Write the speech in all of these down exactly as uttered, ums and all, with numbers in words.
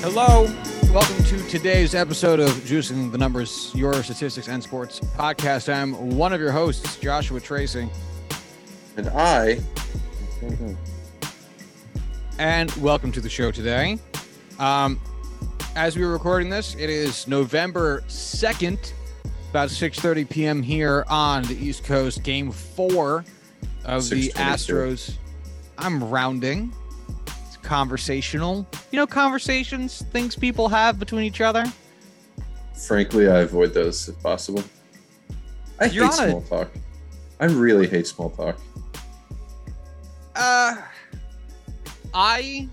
Hello. Welcome to today's episode of Juicing the Numbers, your statistics and sports podcast. I'm one of your hosts, Joshua Tracy. And I. And welcome to the show today. Um, as we were recording this, it is November second, about six thirty p.m. here on the East Coast. Game four of the Astros. I'm rounding. Conversational, you know, conversations, things people have between each other. Frankly, I avoid those if possible. I You're hate small it. talk. I really hate small talk. Uh, I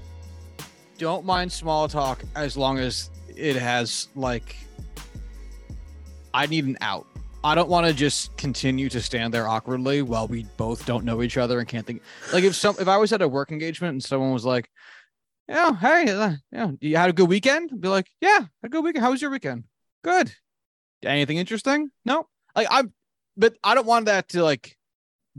don't mind small talk as long as it has, like, I need an out. I don't want to just continue to stand there awkwardly while we both don't know each other and can't think. Like if some, if I was at a work engagement and someone was like, "Yeah, oh, hey, yeah, you know, you had a good weekend?" I'd be like, "Yeah, had a good weekend. How was your weekend? Good. Anything interesting? No." Like I, but I don't want that to like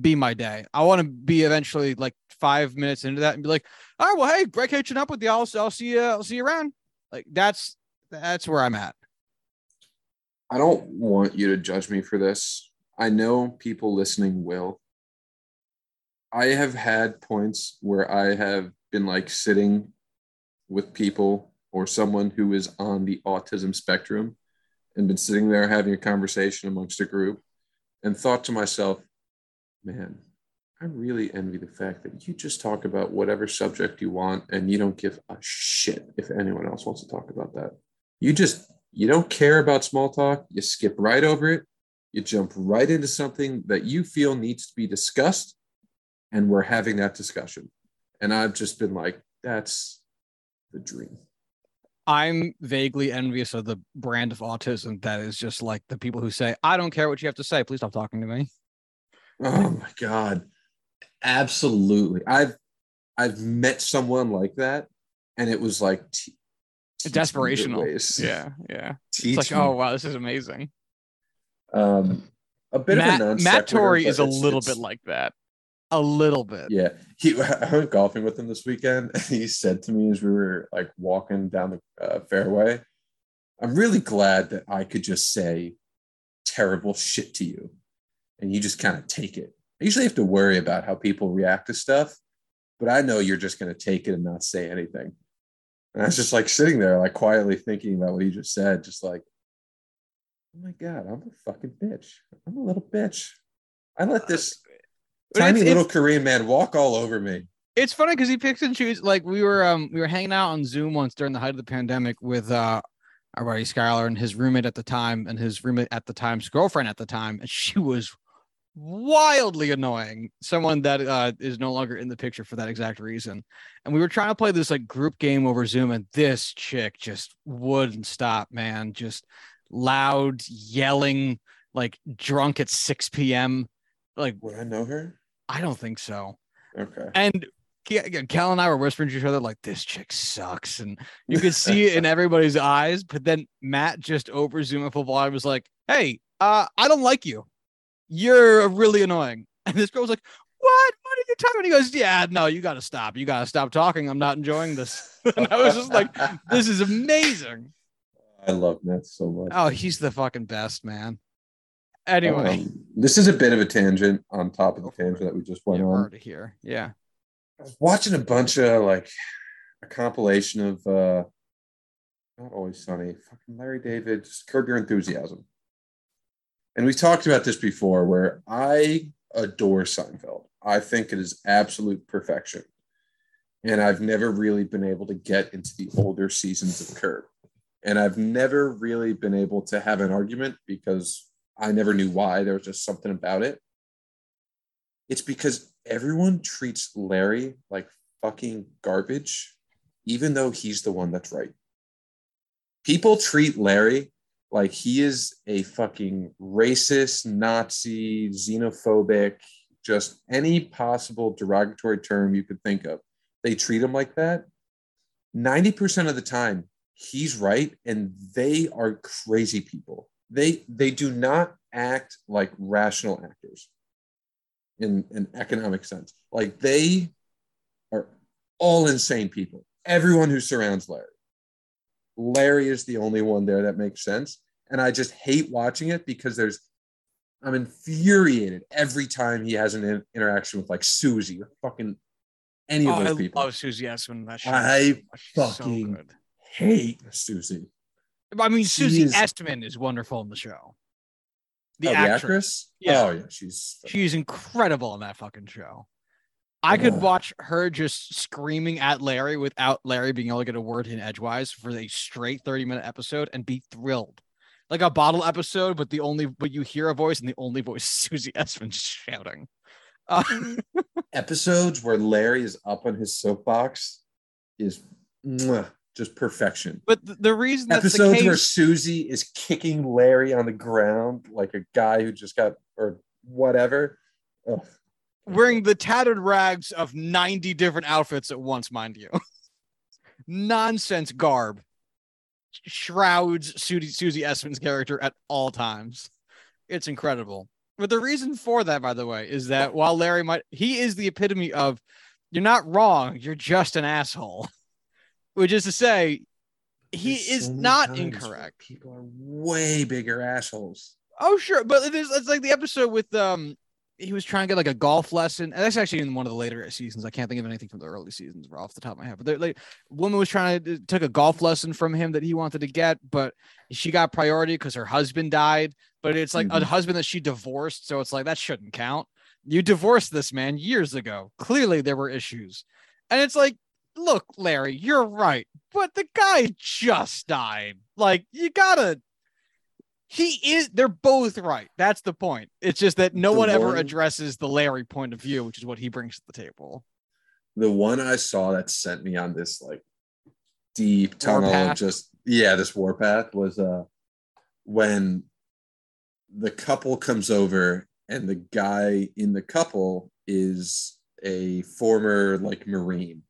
be my day. I want to be eventually like five minutes into that and be like, "All right, well, hey, great catching up with you. I'll, I'll see you. I'll see you around." Like that's that's where I'm at. I don't want you to judge me for this. I know people listening will. I have had points where I have been like sitting with people or someone who is on the autism spectrum and been sitting there having a conversation amongst a group and thought to myself, man, I really envy the fact that you just talk about whatever subject you want and you don't give a shit if anyone else wants to talk about that. You just... You don't care about small talk. You skip right over it. You jump right into something that you feel needs to be discussed. And we're having that discussion. And I've just been like, that's the dream. I'm vaguely envious of the brand of autism that is just like the people who say, I don't care what you have to say. Please stop talking to me. Oh, my God. Absolutely. I've I've met someone like that. And it was like... T- Desperational. Yeah, yeah. Teach it's like, me. Oh, wow, this is amazing. Um, a bit Matt, of a Matt Torrey is a little it's, bit like that. A little bit. Yeah. He, I went golfing with him this weekend, and he said to me as we were, like, walking down the uh, fairway, I'm really glad that I could just say terrible shit to you, and you just kind of take it. I usually have to worry about how people react to stuff, but I know you're just going to take it and not say anything. And I was just like sitting there, like quietly thinking about what he just said, just like, oh my God, I'm a fucking bitch. I'm a little bitch. I let this uh, tiny it's, little it's, Korean man walk all over me. It's funny because he picks and chooses. Like we were um, we were hanging out on Zoom once during the height of the pandemic with uh, our buddy Skylar and his roommate at the time and his roommate at the time's girlfriend at the time. And she was wildly annoying, someone that uh is no longer in the picture for that exact reason. And we were trying to play this like group game over Zoom, and this chick just wouldn't stop, man. Just loud yelling, like drunk at six p.m. Like, would I know her? I don't think so. Okay. And Cal and I were whispering to each other like, this chick sucks, and you could see it in everybody's eyes. But then Matt just over Zoom at full volume was like, hey, uh I don't like you. You're really annoying. And this girl was like, what? What are you talking about? He goes, yeah, no, you got to stop. You got to stop talking. I'm not enjoying this. And I was just like, this is amazing. I love Matt so much. Oh, he's the fucking best, man. Anyway. Um, this is a bit of a tangent on top of the tangent that we just went yeah, on. Here. Yeah. I was watching a bunch of, like, a compilation of, uh, not Always Sunny, fucking Larry David, just Curb Your Enthusiasm. And we talked about this before, where I adore Seinfeld. I think it is absolute perfection. And I've never really been able to get into the older seasons of Curb. And I've never really been able to have an argument because I never knew why. There was just something about it. It's because everyone treats Larry like fucking garbage, even though he's the one that's right. People treat Larry like he is a fucking racist, Nazi, xenophobic, just any possible derogatory term you could think of. They treat him like that. ninety percent of the time, he's right, and they are crazy people. They they do not act like rational actors in an economic sense. Like, they are all insane people, everyone who surrounds Larry. Larry is the only one there that makes sense. And I just hate watching it because there's, I'm infuriated every time he has an in- interaction with like Susie or fucking any of oh, those I people. I love Susie Essman. That I fucking so hate Susie. I mean, Susie is, Essman is wonderful in the show. The, oh, actress. the actress? Yeah. Oh, yeah. She's she's incredible in that fucking show. I could watch her just screaming at Larry without Larry being able to get a word in edgewise for a straight thirty minute episode and be thrilled. Like a bottle episode, but the only, but you hear a voice and the only voice is Susie Essman just shouting. Uh, Episodes where Larry is up on his soapbox is mwah, just perfection. But the reason that's Episodes the case, where Susie is kicking Larry on the ground like a guy who just got, or whatever. Ugh. Wearing the tattered rags of ninety different outfits at once, mind you. Nonsense garb shrouds Susie, Susie Essman's character at all times. It's incredible. But the reason for that, by the way, is that while Larry might, he is the epitome of you're not wrong, you're just an asshole. Which is to say, he There's is so not incorrect. People are way bigger assholes. Oh, sure. But there's, it's like the episode with, um, he was trying to get like a golf lesson. And that's actually in one of the later seasons. I can't think of anything from the early seasons off the top of my head. But like, woman was trying to took a golf lesson from him that he wanted to get, but she got priority because her husband died. But it's like mm-hmm. a husband that she divorced. So it's like, that shouldn't count. You divorced this man years ago. Clearly there were issues. And it's like, look, Larry, you're right. But the guy just died. Like you gotta, He is, they're both right. That's the point. It's just that no the one ever one, addresses the Larry point of view, which is what he brings to the table. The one I saw that sent me on this like deep tunnel of just, yeah, this warpath was uh, when the couple comes over and the guy in the couple is a former like Marine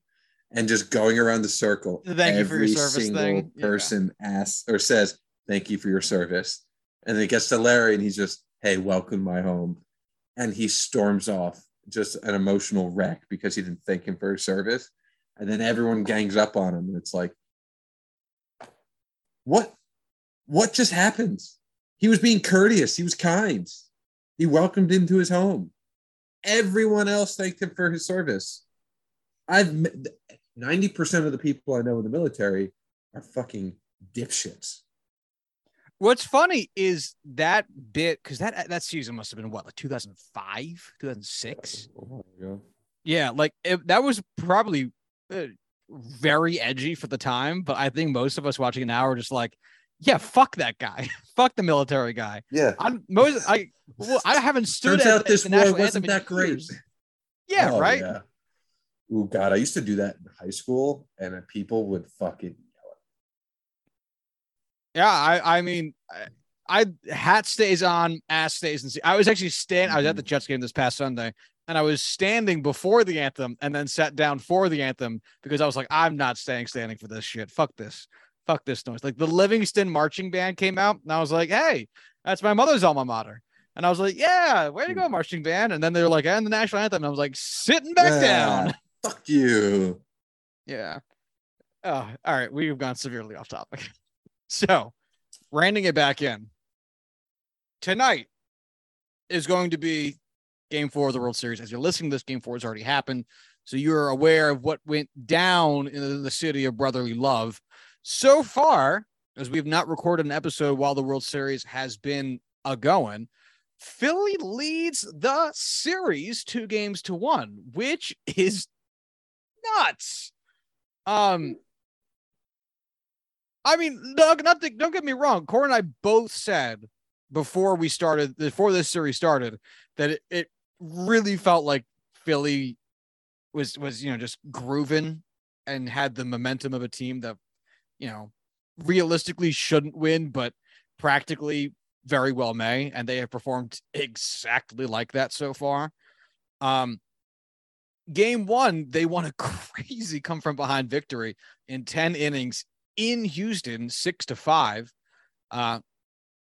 and just going around the circle. Thank you for your service single thing. Person yeah. asks or says, thank you for your service. And then it gets to Larry and he's just, hey, welcome my home. And he storms off, just an emotional wreck because he didn't thank him for his service. And then everyone gangs up on him. And it's like, what, what just happened? He was being courteous. He was kind. He welcomed him to his home. Everyone else thanked him for his service. I've ninety percent of the people I know in the military are fucking dipshits. What's funny is that bit, because that that season must have been, what, like two thousand five, two thousand six? Oh, yeah. yeah, like, it, that was probably uh, very edgy for the time, but I think most of us watching it now are just like, yeah, fuck that guy. Fuck the military guy. Yeah. I'm, most, I well, I haven't stood Turns at, out at this the national anthem in that great. Years. Yeah, oh, right? Yeah. Oh, God, I used to do that in high school, and people would fucking... Yeah, I I mean, I, I hat stays on, ass stays in. I was actually standing. I was at the Jets game this past Sunday, and I was standing before the anthem, and then sat down for the anthem because I was like, I'm not staying standing for this shit. Fuck this, fuck this noise. Like the Livingston marching band came out, and I was like, hey, that's my mother's alma mater, and I was like, yeah, way to go, marching band. And then they were like, and the national anthem, and I was like, sitting back yeah, down. Fuck you. Yeah. Oh, all right. We've gone severely off topic. So, rounding it back in, tonight is going to be Game four of the World Series. As you're listening to this, Game four has already happened, so you're aware of what went down in the city of brotherly love. So far, as we've not recorded an episode while the World Series has been a-going, Philly leads the series two games to one, which is nuts. Um... I mean, Doug, not to, don't get me wrong. Corey and I both said before we started, before this series started, that it, it really felt like Philly was, was, you know, just grooving and had the momentum of a team that, you know, realistically shouldn't win, but practically very well may. And they have performed exactly like that so far. Um, game one, they won a crazy come from behind victory in ten innings. In Houston, six to five. Uh,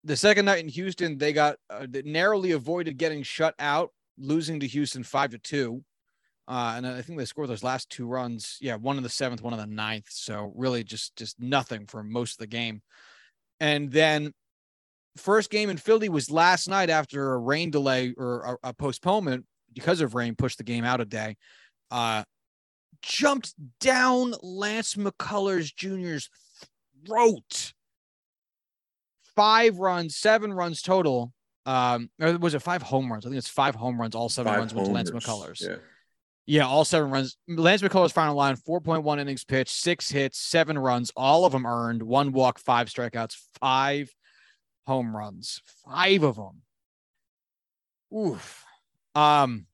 the second night in Houston, they got uh, they narrowly avoided getting shut out, losing to Houston five to two. Uh, and I think they scored those last two runs. Yeah, one in the seventh, one in the ninth. So really just just nothing for most of the game. And then first game in Philly was last night after a rain delay or a, a postponement because of rain, pushed the game out a day. Uh, jumped down Lance McCullers Junior's throat. Five runs, seven runs total. Um, or was it five home runs? I think it's five home runs. All seven five runs went to Lance McCullers. Yeah. yeah, all seven runs. Lance McCullers' final line, four point one innings pitched, six hits, seven runs, all of them earned, one walk, five strikeouts, five home runs, five of them. Oof. Um,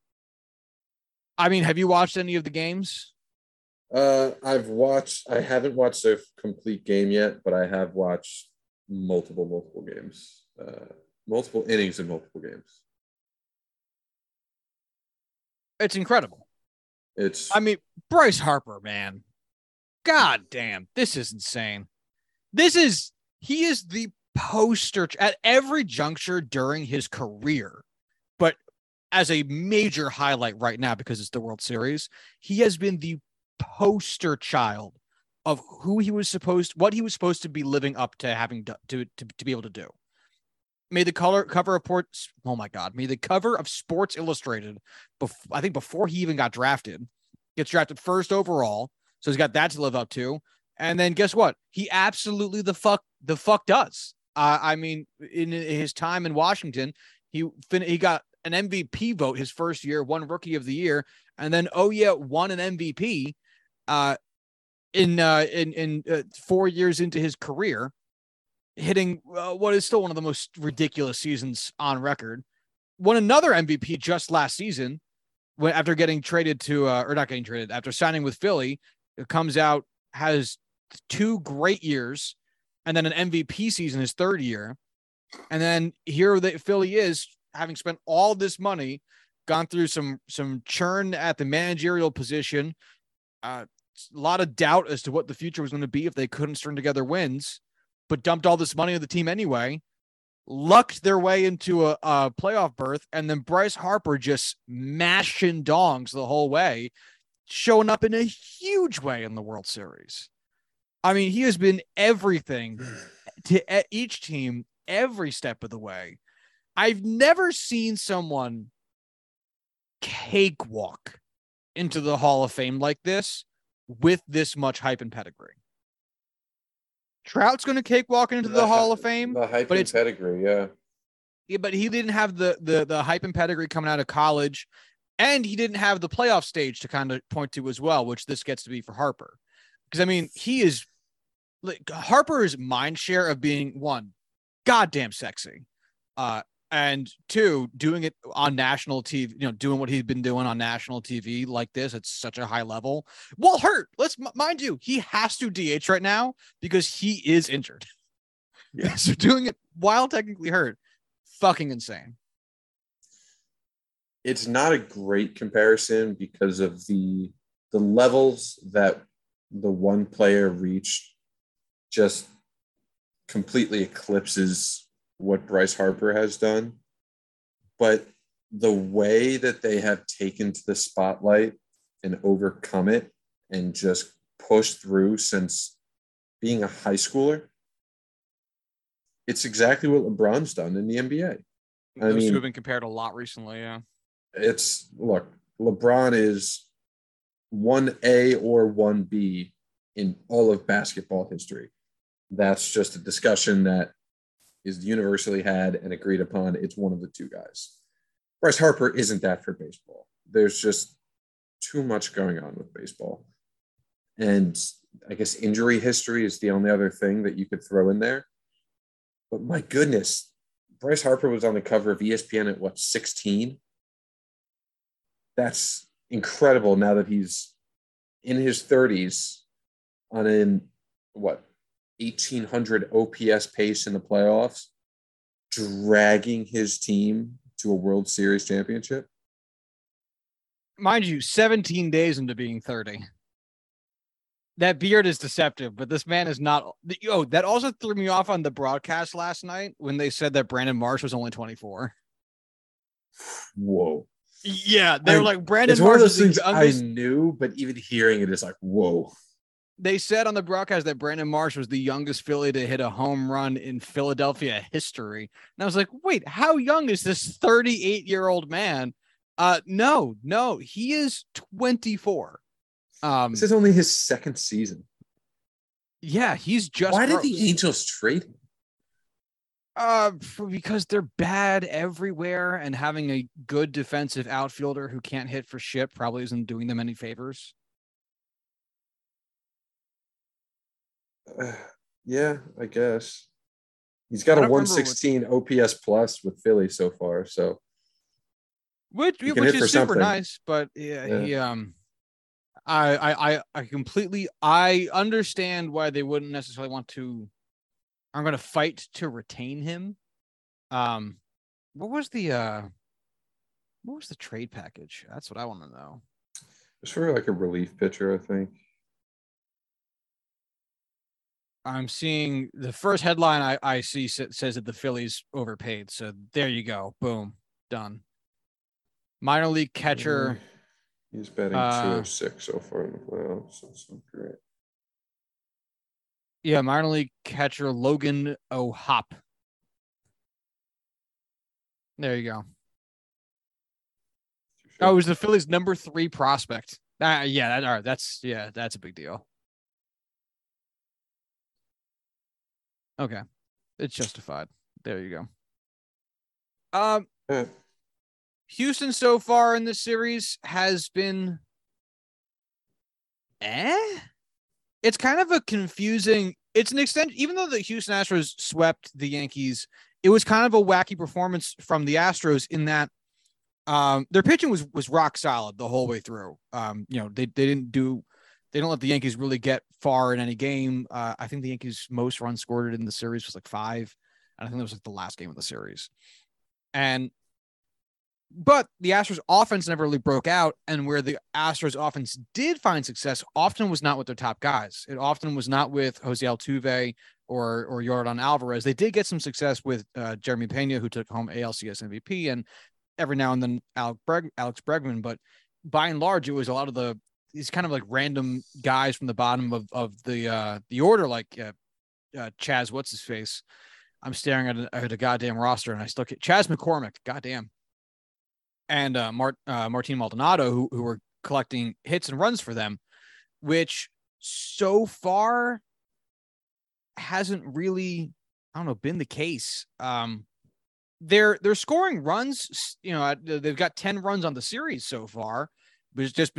I mean, have you watched any of the games? Uh, I've watched, I haven't watched a complete game yet, but I have watched multiple, multiple games. Uh, Multiple innings in multiple games. It's incredible. It's. I mean, Bryce Harper, man. God damn, this is insane. This is, he is the poster at every juncture during his career, but as a major highlight right now because it's the World Series, he has been the poster child of who he was supposed, what he was supposed to be living up to having to, to, to, to be able to do. Made the color cover of Sports, oh my God, made the cover of Sports Illustrated, bef- I think before he even got drafted, gets drafted first overall, so he's got that to live up to, and then guess what? He absolutely the fuck the fuck does. Uh, I mean, in, in his time in Washington, he fin- he got an M V P vote his first year, won Rookie of the Year, and then oh yeah, won an M V P uh, in uh, in in uh, four years into his career. Hitting uh, what is still one of the most ridiculous seasons on record, won another M V P just last season. When after getting traded to, uh, or not getting traded, after signing with Philly, it comes out, has two great years, and then an M V P season his third year, and then here that Philly is, having spent all this money, gone through some some churn at the managerial position, uh, a lot of doubt as to what the future was going to be if they couldn't string together wins. But dumped all this money on the team anyway, lucked their way into a, a playoff berth, and then Bryce Harper just mashing dongs the whole way, showing up in a huge way in the World Series. I mean, he has been everything to each team every step of the way. I've never seen someone cakewalk into the Hall of Fame like this with this much hype and pedigree. Trout's going to cakewalk into the, the Hall of Fame. The hype but and pedigree, yeah. Yeah, but he didn't have the, the the hype and pedigree coming out of college, and he didn't have the playoff stage to kind of point to as well, which this gets to be for Harper. Because, I mean, he is like, – Harper's mind share of being, one, goddamn sexy, uh, and two, doing it on national T V, you know, doing what he's been doing on national T V like this at such a high level. Well, hurt. Let's mind you, he has to D H right now because he is injured. Yeah. So doing it while technically hurt, fucking insane. It's not a great comparison because of the the levels that the one player reached just completely eclipses what Bryce Harper has done, but the way that they have taken to the spotlight and overcome it and just pushed through since being a high schooler, it's exactly what LeBron's done in the N B A. I Those mean, two have been compared a lot recently, yeah. It's, look, LeBron is one A or one B in all of basketball history. That's just a discussion that is universally had and agreed upon. It's one of the two guys. Bryce Harper isn't that for baseball. There's just too much going on with baseball. And I guess injury history is the only other thing that you could throw in there. But my goodness, Bryce Harper was on the cover of E S P N at what, sixteen? That's incredible now that he's in his thirties on an, what, eighteen hundred O P S pace in the playoffs, dragging his team to a World Series championship. Mind you, seventeen days into being thirty. That beard is deceptive, but this man is not. Oh, that also threw me off on the broadcast last night when they said that Brandon Marsh was only twenty-four. Whoa. Yeah, they I, were like Brandon. It's Marsh one of those things youngest... I knew, but even hearing it is like, whoa. They said on the broadcast that Brandon Marsh was the youngest Philly to hit a home run in Philadelphia history, and I was like, wait, how young is this thirty-eight-year-old man? Uh, no, no, he is twenty-four. Um, this is only his second season. Yeah, he's just. Why gross. Did the Angels trade him? Uh, because they're bad everywhere, and having a good defensive outfielder who can't hit for shit probably isn't doing them any favors. Uh, yeah, I guess he's got a one sixteen what... O P S plus with Philly so far, so which which is super something. Nice. But yeah, yeah. He, um, I, I, I completely I understand why they wouldn't necessarily want to. I'm going to fight to retain him. Um, what was the uh, what was the trade package? That's what I want to know. It's for like a relief pitcher, I think. I'm seeing the first headline I, I see says that the Phillies overpaid. So there you go. Boom. Done. Minor league catcher. He's batting uh, two oh six so far in the playoffs. That's not great. Yeah, minor league catcher Logan O'Hop. There you go. Oh, it was the Phillies' number three prospect. Uh, yeah, that, all right, that's yeah, that's a big deal. Okay, it's justified. There you go. Um, yeah. Houston so far in this series has been, eh. It's kind of a confusing, it's an extension, even though the Houston Astros swept the Yankees, it was kind of a wacky performance from the Astros in that um, their pitching was was rock solid the whole way through. Um, you know, they, they didn't do, they don't let the Yankees really get far in any game. Uh, I think the Yankees' most runs scored in the series was like five. And I think that was like the last game of the series. And, but the Astros offense never really broke out, and where the Astros offense did find success often was not with their top guys. It often was not with Jose Altuve or or Yordan Alvarez. They did get some success with uh, Jeremy Pena, who took home A L C S M V P, and every now and then Alec Breg- Alex Bregman. But by and large, it was a lot of the these kind of like random guys from the bottom of of the uh, the order, like uh, uh, Chaz. What's his face? I'm staring at a, at a goddamn roster, and I still get Chaz McCormick. Goddamn. And uh, Mart, uh, Martin Maldonado, who, who were collecting hits and runs for them, which so far hasn't really, I don't know, been the case. Um, they're they're scoring runs. You know, they've got ten runs on the series so far. But it's just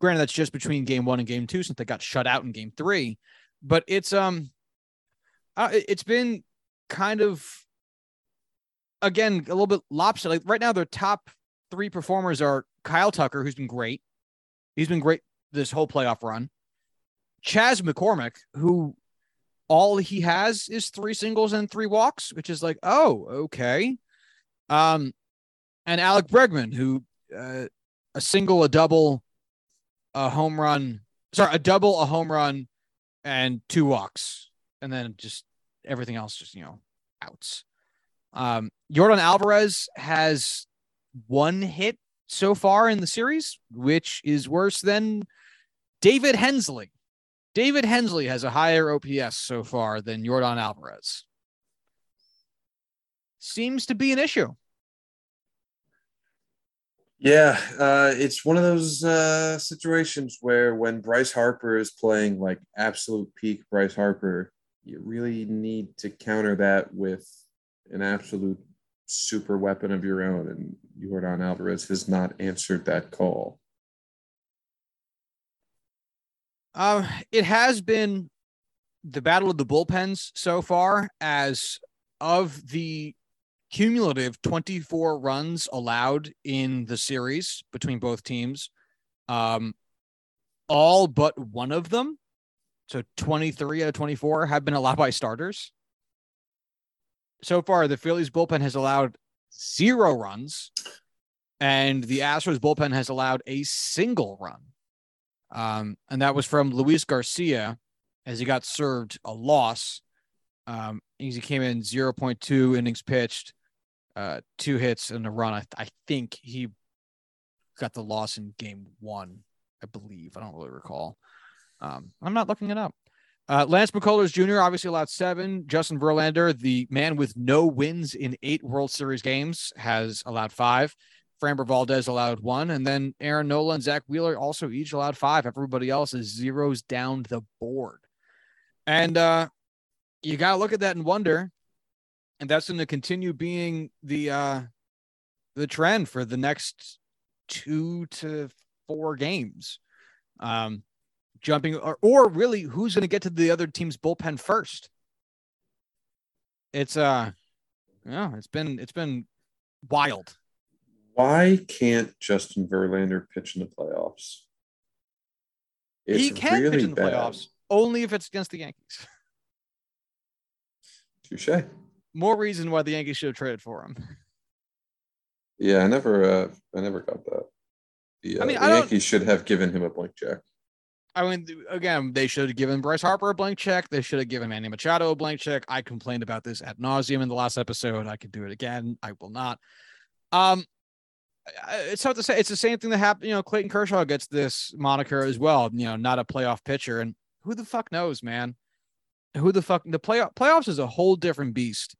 granted that's just between game one and game two, since they got shut out in game three. But it's um, uh, it's been kind of again a little bit lopsided. Like right now, their top three performers are Kyle Tucker, who's been great. He's been great this whole playoff run. Chaz McCormick, who all he has is three singles and three walks, which is like, oh, okay. Um, and Alec Bregman, who uh, a single, a double, a home run, sorry, a double, a home run, and two walks. And then just everything else, just, you know, outs. Um, Yordan Alvarez has one hit so far in the series, which is worse than David Hensley. David Hensley has a higher O P S so far than Yordan Alvarez. Seems to be an issue. Yeah, uh, it's one of those uh, situations where when Bryce Harper is playing like absolute peak Bryce Harper, you really need to counter that with an absolute super weapon of your own, and Yordan Alvarez has not answered that call. Um, it has been the battle of the bullpens so far, as of the cumulative twenty-four runs allowed in the series between both teams. Um, all but one of them, so twenty-three out of twenty-four, have been allowed by starters. So far, the Phillies bullpen has allowed zero runs, and the Astros bullpen has allowed a single run. Um, and that was from Luis Garcia, as he got served a loss. Um, he came in zero point two innings pitched, uh, two hits and a run. I, th- I think he got the loss in game one, I believe. I don't really recall. Um, I'm not looking it up. Uh, Lance McCullers Junior obviously allowed seven. Justin Verlander, the man with no wins in eight World Series games, has allowed five. Framber Valdez allowed one. And then Aaron Nola and Zach Wheeler also each allowed five. Everybody else is zeros down the board. And uh, you got to look at that and wonder. And that's going to continue being the uh, the trend for the next two to four games. Um Jumping or, or really, who's going to get to the other team's bullpen first? It's uh, yeah, it's been it's been wild. Why can't Justin Verlander pitch in the playoffs? It's he can really pitch in the bad. playoffs only if it's against the Yankees. Touché. More reason why the Yankees should have traded for him. Yeah, I never, uh, I never got that. The, uh, I mean, the I Yankees should have given him a blank check. I mean, again, they should have given Bryce Harper a blank check. They should have given Manny Machado a blank check. I complained about this ad nauseum in the last episode. I could do it again. I will not. Um, it's hard to say. It's the same thing that happened. You know, Clayton Kershaw gets this moniker as well. You know, not a playoff pitcher. And who the fuck knows, man? Who the fuck? The playoff playoffs is a whole different beast.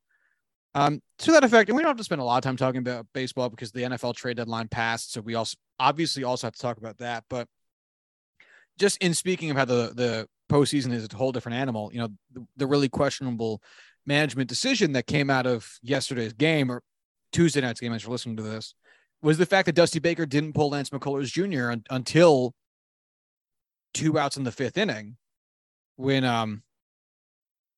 Um, to that effect, and we don't have to spend a lot of time talking about baseball because the N F L trade deadline passed. So we also obviously also have to talk about that, but. Just in speaking of how the, the postseason is a whole different animal, you know, the, the really questionable management decision that came out of yesterday's game or Tuesday night's game, as you're listening to this, was the fact that Dusty Baker didn't pull Lance McCullers Junior un- until two outs in the fifth inning when, um,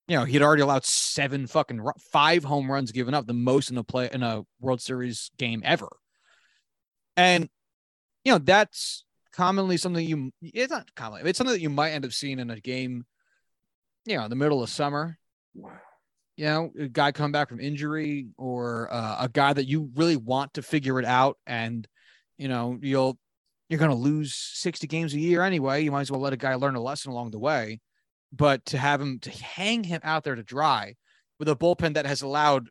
you know, he'd already allowed seven fucking ru- five home runs given up, the most in a play in a World Series game ever. And, you know, that's, commonly something you it's not commonly it's something that you might end up seeing in a game, you know, in the middle of summer. Wow. You know, a guy come back from injury or uh, a guy that you really want to figure it out, and you know you'll you're going to lose sixty games a year anyway. You might as well let a guy learn a lesson along the way. But to have him to hang him out there to dry with a bullpen that has allowed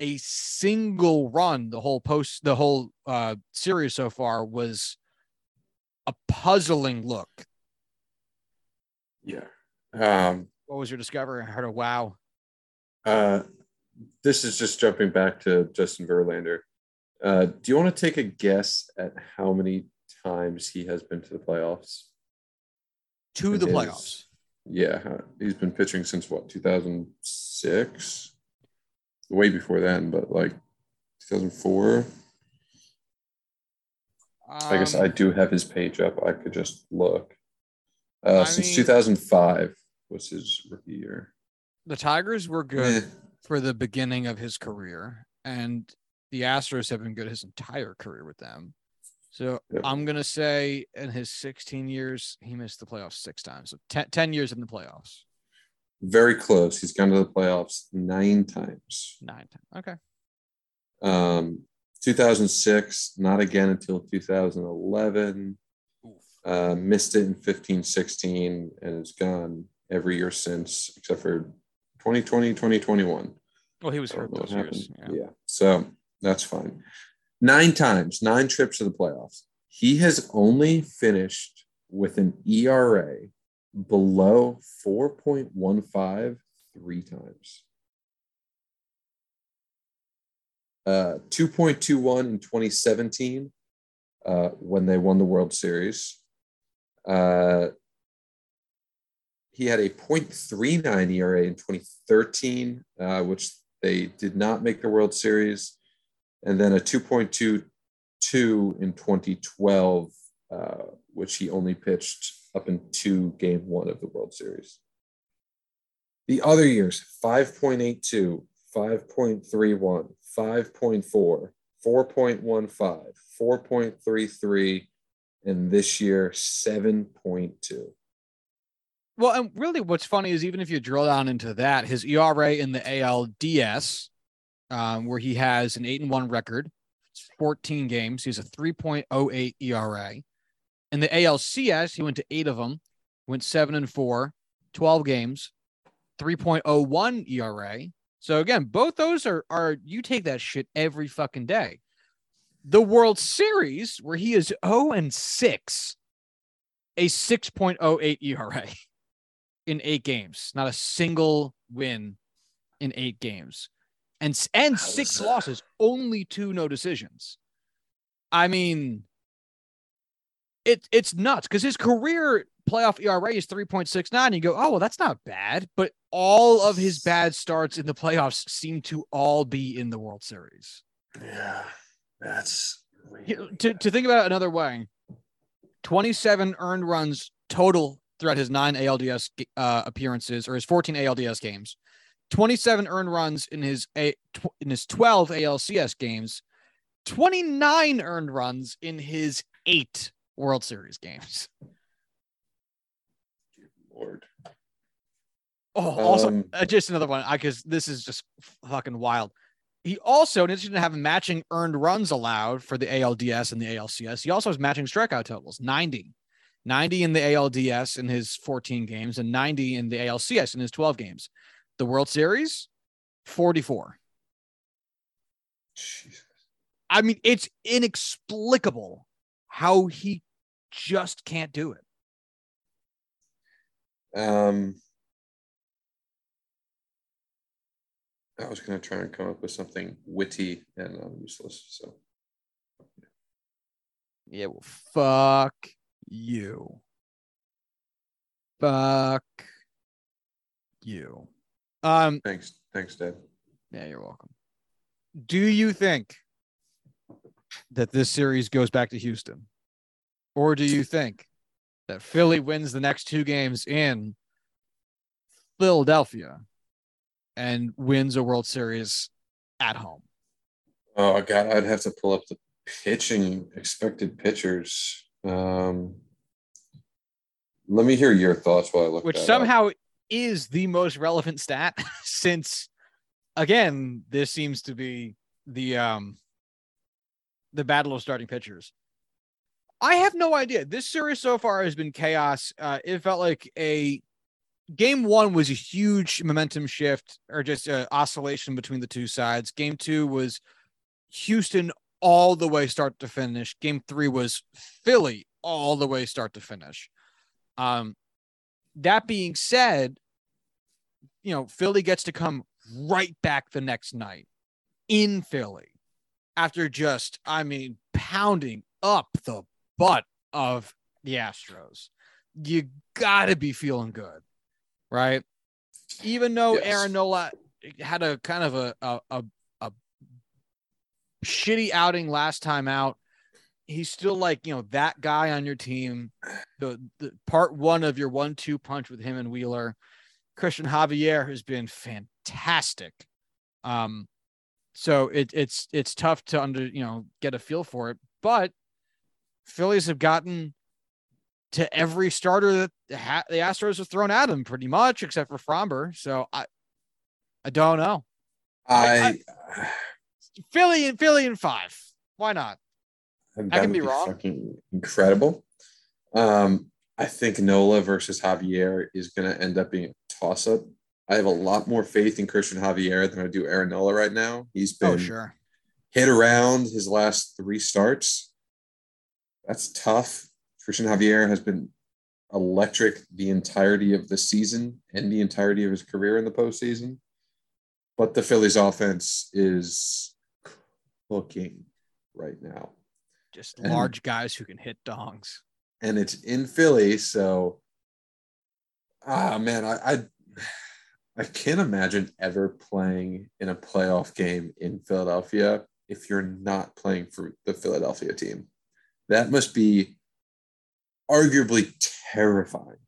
a single run the whole post the whole uh, series so far was. A puzzling look. Yeah. Um, what was your discovery? I heard a wow. Uh, this is just jumping back to Justin Verlander. Uh, do you want to take a guess at how many times he has been to the playoffs? To and the his, playoffs? Yeah. He's been pitching since, what, two thousand six? Way before then, but like two thousand four? I guess I do have his page up. I could just look. Uh, since mean, two thousand five was his rookie year. The Tigers were good eh. for the beginning of his career, and the Astros have been good his entire career with them. So yep. I'm going to say in his sixteen years, he missed the playoffs six times. So ten, ten years in the playoffs. Very close. He's gone to the playoffs nine times. Nine times. Okay. Um. two thousand six, not again until two thousand eleven, uh, missed it in fifteen sixteen, and it's gone every year since, except for twenty twenty, twenty twenty-one. Well, he was hurt those years. Yeah. yeah, so that's fine. Nine times, nine trips to the playoffs. He has only finished with an E R A below four point one five three times. Uh, two point two one in twenty seventeen uh, when they won the World Series. Uh, he had a point three nine E R A in twenty thirteen, uh, which they did not make the World Series. And then a two point two two in twenty twelve, uh, which he only pitched up into game one of the World Series. The other years, five point eight two, five point three one. five point four, four point one five, four point three three, and this year, seven point two. Well, and really what's funny is even if you drill down into that, his E R A in the A L D S, um, where he has an eight and one record, it's fourteen games, he's a three point oh eight E R A. In the A L C S, he went to eight of them, went seven and four, twelve games, three point oh one E R A. So, again, both those are, are you take that shit every fucking day. the World Series, where he is oh and six, a six point oh eight E R A in eight games. Not a single win in eight games. And and six losses, only two no decisions. I mean, it it's nuts, because his career playoff E R A is three point six nine. You go, oh, well, that's not bad. But all of his bad starts in the playoffs seem to all be in the World Series. Yeah, that's really to, to think about it another way. twenty-seven earned runs total throughout his nine A L D S uh, appearances, or his fourteen A L D S games. twenty-seven earned runs in his a, tw- in his twelve A L C S games, twenty-nine earned runs in his eight World Series games. Good Lord. Oh, also, um, uh, just another one, because this is just fucking wild. He also, in addition to having matching earned runs allowed for the A L D S and the A L C S, he also has matching strikeout totals, ninety. ninety in the A L D S in his fourteen games and ninety in the A L C S in his twelve games. The World Series, forty-four. Jesus. I mean, it's inexplicable how he just can't do it. Um, I was going to try and come up with something witty and um, useless. So, yeah, well, fuck you. Fuck you. Um, thanks. Thanks, Dad. Yeah, you're welcome. Do you think that this series goes back to Houston? Or do you think that Philly wins the next two games in Philadelphia and wins a World Series at home? Oh, God, I'd have to pull up the pitching, expected pitchers. Um, let me hear your thoughts while I look at it. Which somehow... up. Is the most relevant stat since, again, this seems to be the um the battle of starting pitchers. I have no idea. This series so far has been chaos. Uh, it felt like a game one was a huge momentum shift or just uh, oscillation between the two sides. Game two was Houston all the way start to finish. Game three was Philly all the way start to finish. Um, That being said, you know, Philly gets to come right back the next night in Philly after just, I mean, pounding up the butt of the Astros. You got to be feeling good, right? Even though yes. Aaron Nola had a kind of a, a, a, a shitty outing last time out, he's still like, you know, that guy on your team, the, the part one of your one, two punch with him and Wheeler. Christian Javier has been fantastic. Um, so it, it's, it's tough to under, you know, get a feel for it, but Phillies have gotten to every starter that the, ha- the Astros have thrown at him pretty much, except for Fromber. So I, I don't know. I, I, I Philly and Philly and five. Why not? That I can be, be wrong. Fucking incredible. Um, I think Nola versus Javier is going to end up being a toss-up. I have a lot more faith in Christian Javier than I do Aaron Nola right now. He's been oh, sure. hit around his last three starts. That's tough. Christian Javier has been electric the entirety of the season and the entirety of his career in the postseason. But the Phillies' offense is cooking right now. Just large and, guys who can hit dongs. And it's in Philly, so ah man, I, I I can't imagine ever playing in a playoff game in Philadelphia if you're not playing for the Philadelphia team. That must be arguably terrifying.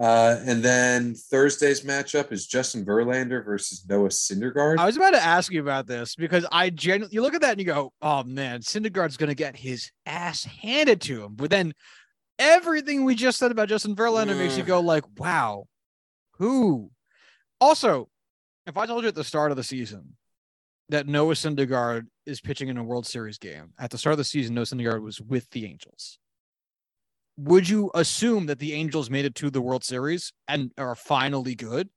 Uh, and then Thursday's matchup is Justin Verlander versus Noah Syndergaard. I was about to ask you about this because I genuinely, you look at that and you go, oh man, Syndergaard's going to get his ass handed to him. But then everything we just said about Justin Verlander mm. makes you go like, wow, who? Also, if I told you at the start of the season that Noah Syndergaard is pitching in a World Series game, at the start of the season, Noah Syndergaard was with the Angels. Would you assume that the Angels made it to the World Series and are finally good?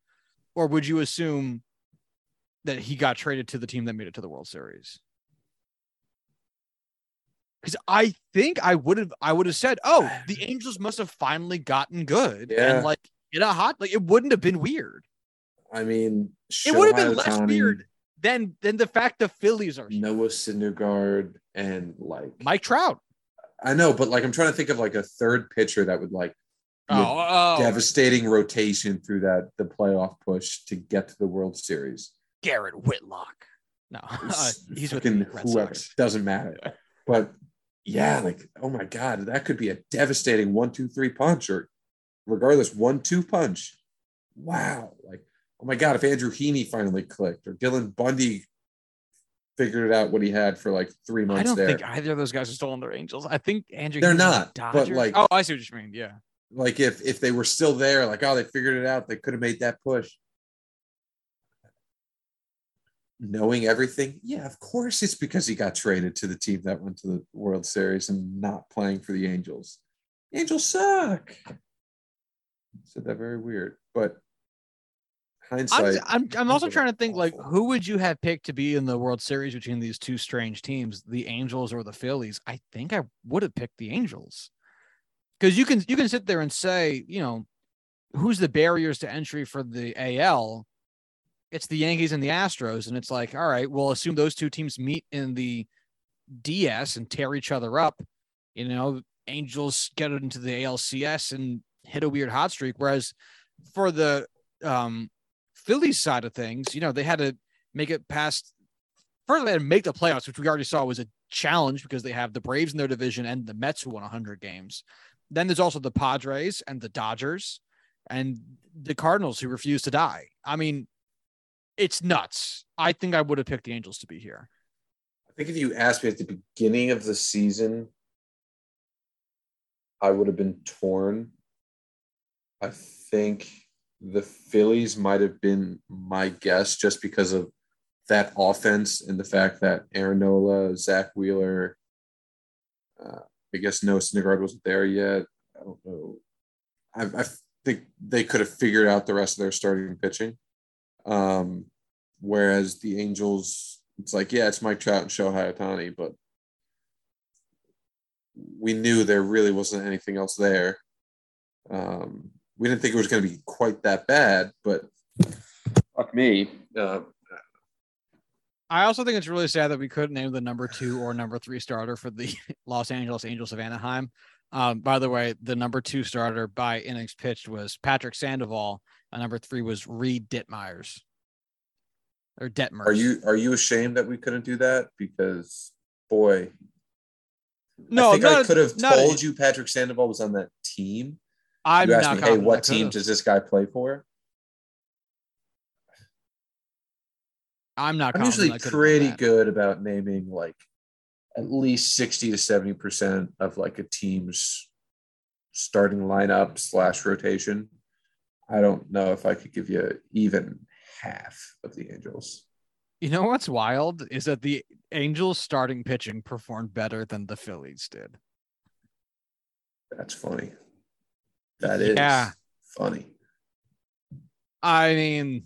Or would you assume that he got traded to the team that made it to the World Series? Because I think I would have I would have said, oh, the Angels must have finally gotten good. Yeah. And like get a hot like it wouldn't have been weird. I mean, it would have been less weird than than the fact the Phillies are Noah Syndergaard and like Mike Trout. I know, but like I'm trying to think of like a third pitcher that would like be oh, oh. devastating rotation through that the playoff push to get to the World Series. Garrett Whitlock. No, uh, he's with the Red Sox. Doesn't matter. But yeah, like oh my God, that could be a devastating one, two, three punch, or regardless, one, two punch. Wow, like oh my God, if Andrew Heaney finally clicked or Dylan Bundy figured out what he had for like three months. I don't there. think either of those guys are still on their Angels. I think Andrew. They're Heaney's not. Dodgers. But like, oh, I see what you mean. Yeah. Like if if they were still there, like oh, they figured it out. They could have made that push. Knowing everything, yeah, of course it's because he got traded to the team that went to the World Series and not playing for the Angels. Angels suck. I said that very weird, but hindsight. I'm I'm, I'm also trying to think like who would you have picked to be in the World Series between these two strange teams, the Angels or the Phillies? I think I would have picked the Angels. Because you can you can sit there and say, you know, who's the barriers to entry for the A L? It's the Yankees and the Astros. And it's like, all right, we'll assume those two teams meet in the D S and tear each other up. You know, Angels get into the A L C S and hit a weird hot streak. Whereas for the um, Phillies side of things, you know, they had to make it past. First, they had to make the playoffs, which we already saw was a challenge because they have the Braves in their division and the Mets who won one hundred games. Then there's also the Padres and the Dodgers and the Cardinals who refuse to die. I mean, it's nuts. I think I would have picked the Angels to be here. I think if you asked me at the beginning of the season, I would have been torn. I think the Phillies might have been my guess just because of that offense and the fact that Aaron Nola, Zach Wheeler, uh, I guess Noah Syndergaard wasn't there yet. I don't know. I, I think they could have figured out the rest of their starting pitching. Um, whereas the Angels, it's like, yeah, it's Mike Trout and Shohei Ohtani, but we knew there really wasn't anything else there. Um, we didn't think it was going to be quite that bad, but fuck me. Uh, I also think it's really sad that we couldn't name the number two or number three starter for the Los Angeles Angels of Anaheim. Um, by the way, the number two starter by innings pitched was Patrick Sandoval. And number three was Reed Detmers. Or Detmers. Are you are you ashamed that we couldn't do that? Because boy, no, I think not, I could have told a, you Patrick Sandoval was on that team. I'm you asked not me, hey, what team does this guy play for? I'm not. I'm usually pretty good about naming like at least sixty to seventy percent of like a team's starting lineup slash rotation. I don't know if I could give you even half of the Angels. You know what's wild is that the Angels starting pitching performed better than the Phillies did. That's funny. That is yeah. funny. I mean,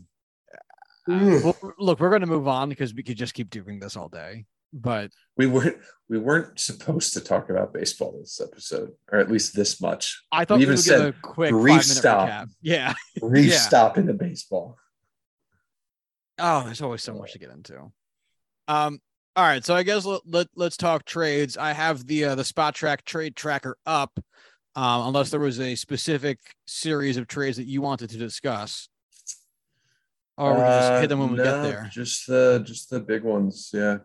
well, look, we're going to move on because we could just keep doing this all day. But we weren't we weren't supposed to talk about baseball this episode, or at least this much. I thought we, we even would said get a quick brief stop. Recap. Yeah, brief yeah. stop into baseball. Oh, there's always so much to get into. Um, all right, so I guess let, let let's talk trades. I have the uh, the Spot Track trade tracker up, um, unless there was a specific series of trades that you wanted to discuss. Or we just hit them when uh, we no, get there. Just the just the big ones, yeah.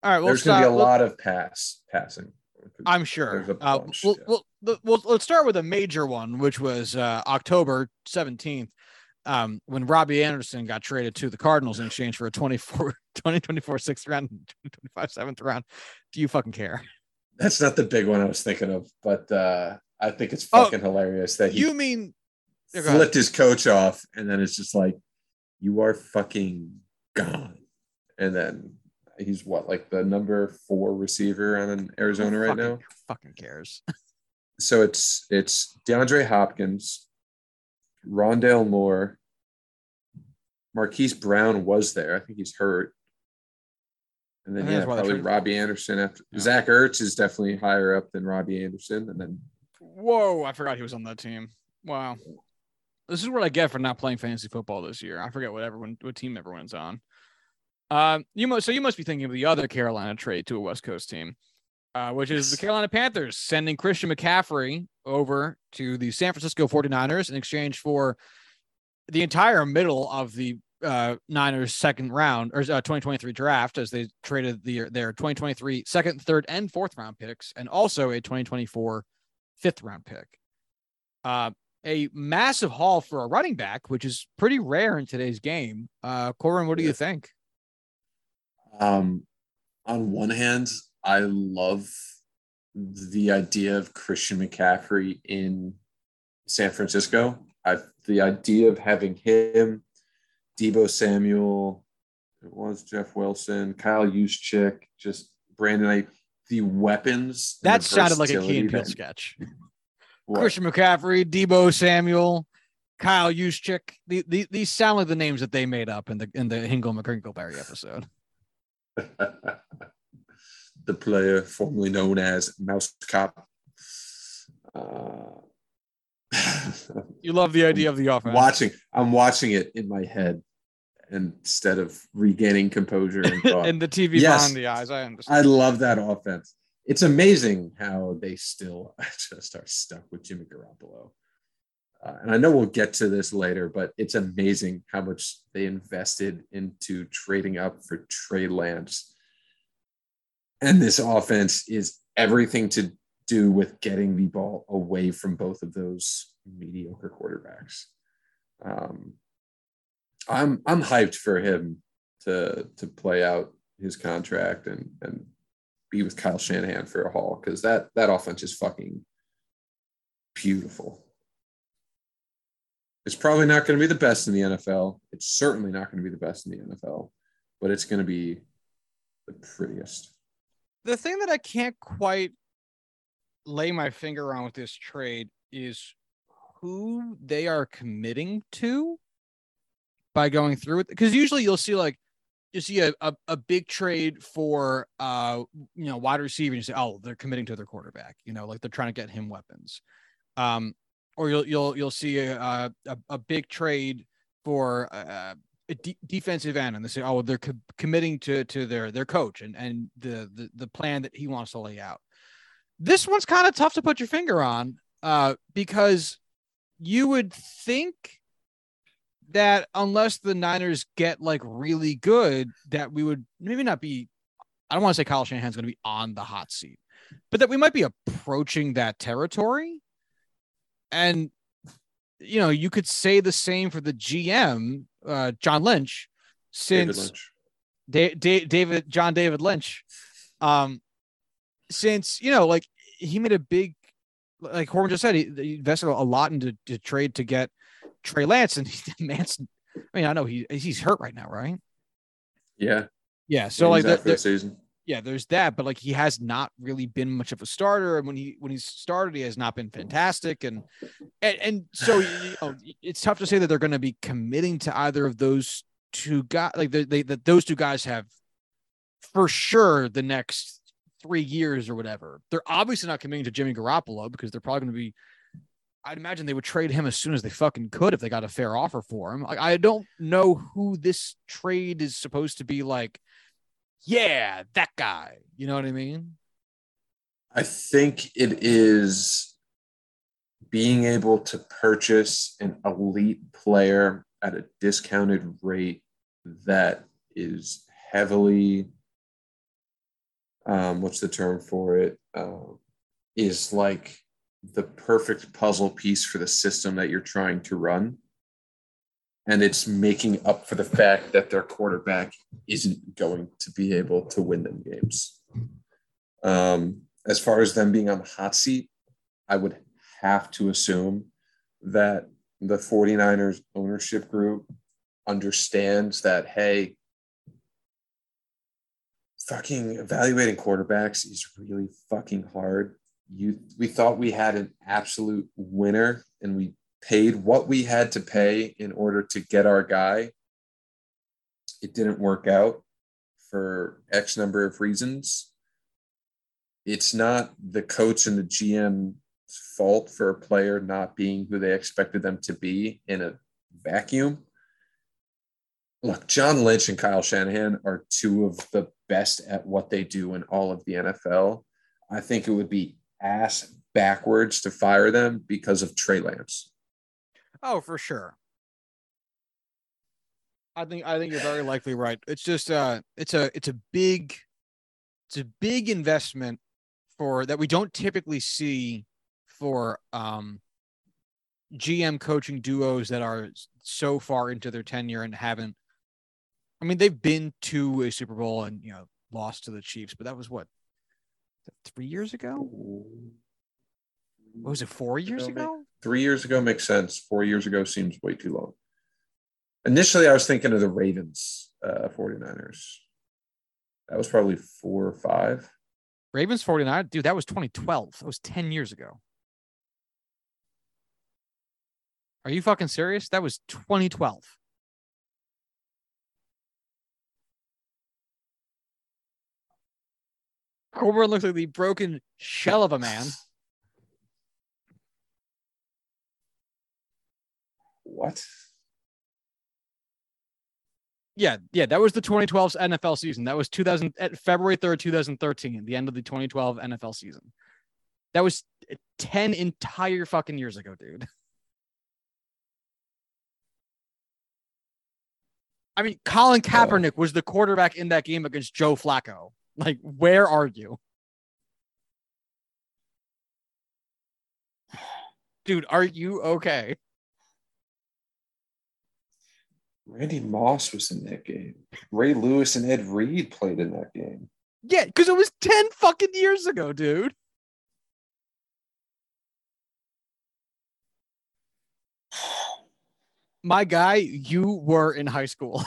All right, we'll there's going to be a we'll, lot of pass passing. I'm sure. Uh, we'll, yeah. we'll, we'll, let's start with a major one, which was uh, October seventeenth, um, when Robbie Anderson got traded to the Cardinals in exchange for a twenty twenty-four sixth round, twenty twenty-five seventh round. Do you fucking care? That's not the big one I was thinking of, but uh, I think it's fucking oh, hilarious that he you mean flipped his coach off, and then it's just like, you are fucking gone, and then. He's what, like the number four receiver on Arizona who right fucking, now? Who fucking cares? So it's it's DeAndre Hopkins, Rondale Moore, Marquise Brown was there. I think he's hurt. And then, yeah, probably Robbie Anderson. After yeah. Zach Ertz is definitely higher up than Robbie Anderson. And then, whoa, I forgot he was on that team. Wow. This is what I get for not playing fantasy football this year. I forget what everyone, what team everyone's on. Uh, you must, so you must be thinking of the other Carolina trade to a West Coast team, uh, which is the Carolina Panthers sending Christian McCaffrey over to the San Francisco forty-niners in exchange for the entire middle of the uh, Niners second round or uh, twenty twenty-three draft, as they traded the, their twenty twenty-three second, third, and fourth round picks, and also a twenty twenty-four fifth round pick. Uh, A massive haul for a running back, which is pretty rare in today's game. Uh, Corin, what do you think? Um, on one hand, I love the idea of Christian McCaffrey in San Francisco. I've, the idea of having him, Deebo Samuel, it was Jeff Wilson, Kyle Juszczyk, just Brandon, I, the weapons. That the sounded like a Key and Peele sketch. What? Christian McCaffrey, Deebo Samuel, Kyle Juszczyk. The, the, these sound like the names that they made up in the in the Hingle McCrinkleberry episode. The player formerly known as Mouse Cop. Uh, you love the idea of the offense. Watching, I'm watching it in my head instead of regaining composure and thought. And the T V yes, behind the eyes. I understand. I love that offense. It's amazing how they still just are stuck with Jimmy Garoppolo. Uh, and I know we'll get to this later, but it's amazing how much they invested into trading up for Trey Lance. And this offense is everything to do with getting the ball away from both of those mediocre quarterbacks. Um, I'm I'm hyped for him to to play out his contract and and be with Kyle Shanahan for a haul, because that that offense is fucking beautiful. It's probably not going to be the best in the N F L. It's certainly not going to be the best in the N F L, but it's going to be the prettiest. The thing that I can't quite lay my finger on with this trade is who they are committing to by going through it. Because usually you'll see like, you see a, a, a big trade for, uh, you know, wide receiver, and you say, oh, they're committing to their quarterback, you know, like they're trying to get him weapons. Um, or you'll, you'll, you'll see a, a, a big trade for uh, a de- defensive end, and they say, oh, well, they're co- committing to, to their, their coach and, and the, the, the plan that he wants to lay out. This one's kind of tough to put your finger on uh, because you would think that unless the Niners get like really good, that we would maybe not be, I don't want to say Kyle Shanahan's going to be on the hot seat, but that we might be approaching that territory. And, you know, you could say the same for the G M, uh, John Lynch, since David, Lynch. Da- da- David, John David Lynch, um, since, you know, like he made a big, like Corin just said, he, he invested a lot into to trade to get Trey Lance, and Manson. I mean, I know he he's hurt right now, right? Yeah, yeah. So yeah, like, the, the, the season. Yeah, there's that, but like he has not really been much of a starter, and when he when he's started, he has not been fantastic, and and, and so you know, it's tough to say that they're going to be committing to either of those two guys. Like they, they that those two guys have for sure the next three years or whatever. They're obviously not committing to Jimmy Garoppolo because they're probably going to be. I'd imagine they would trade him as soon as they fucking could if they got a fair offer for him. Like, I don't know who this trade is supposed to be like, yeah, that guy. You know what I mean? I think it is being able to purchase an elite player at a discounted rate that is heavily, um, what's the term for it? Uh, is like, the perfect puzzle piece for the system that you're trying to run. And it's making up for the fact that their quarterback isn't going to be able to win them games. Um, as far as them being on the hot seat, I would have to assume that the forty-niners ownership group understands that, hey, fucking evaluating quarterbacks is really fucking hard. You, we thought we had an absolute winner, and we paid what we had to pay in order to get our guy. It didn't work out. for X number of reasons, it's not the coach and the G M's fault for a player not being who they expected them to be in a vacuum. Look, John Lynch and Kyle Shanahan are two of the best at what they do in all of the N F L. I think it would be ass backwards to fire them because of Trey Lance. Oh, for sure. I think I think you're very likely right. It's just uh, it's a it's a big it's a big investment for that we don't typically see for um, G M coaching duos that are so far into their tenure and haven't. I mean, they've been to a Super Bowl and, you know, lost to the Chiefs, but that was what, three years ago? What was it, four years ago? Three years ago makes sense. Four years ago seems way too long. Initially, I was thinking of the Ravens, uh, 49ers. That was probably four or five. Ravens, 49ers? Dude, that was twenty twelve. That was ten years ago. Are you fucking serious? That was twenty twelve. Corbin looks like the broken shell of a man. What? Yeah, yeah, that was the twenty twelve N F L season. That was two thousand February third, twenty thirteen, the end of the twenty twelve N F L season. That was ten entire fucking years ago, dude. I mean, Colin Kaepernick was the quarterback in that game against Joe Flacco. Like, where are you? Dude, are you okay? Randy Moss was in that game. Ray Lewis and Ed Reed played in that game. Yeah, because it was ten fucking years ago, dude. My guy, you were in high school.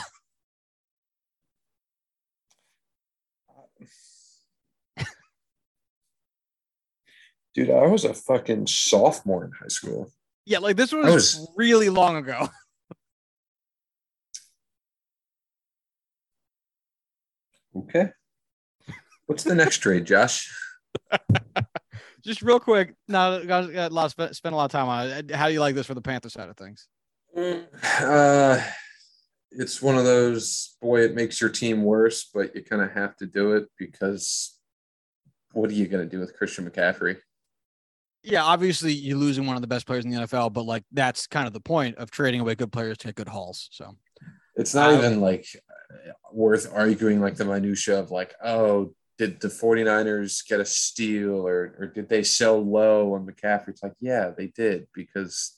Dude, I was a fucking sophomore in high school. Yeah, like this was, was... really long ago. Okay. What's the next trade, Josh? Just real quick. No, guys, got a lot, spent a lot of time on it. How do you like this for the Panther side of things? Uh, it's one of those, boy, it makes your team worse, but you kind of have to do it because what are you going to do with Christian McCaffrey? Yeah, obviously you're losing one of the best players in the N F L, but like that's kind of the point of trading away good players to get good hauls. So it's not um, even like worth arguing like the minutia of like, oh, did the 49ers get a steal or or did they sell low on McCaffrey? It's like, yeah, they did because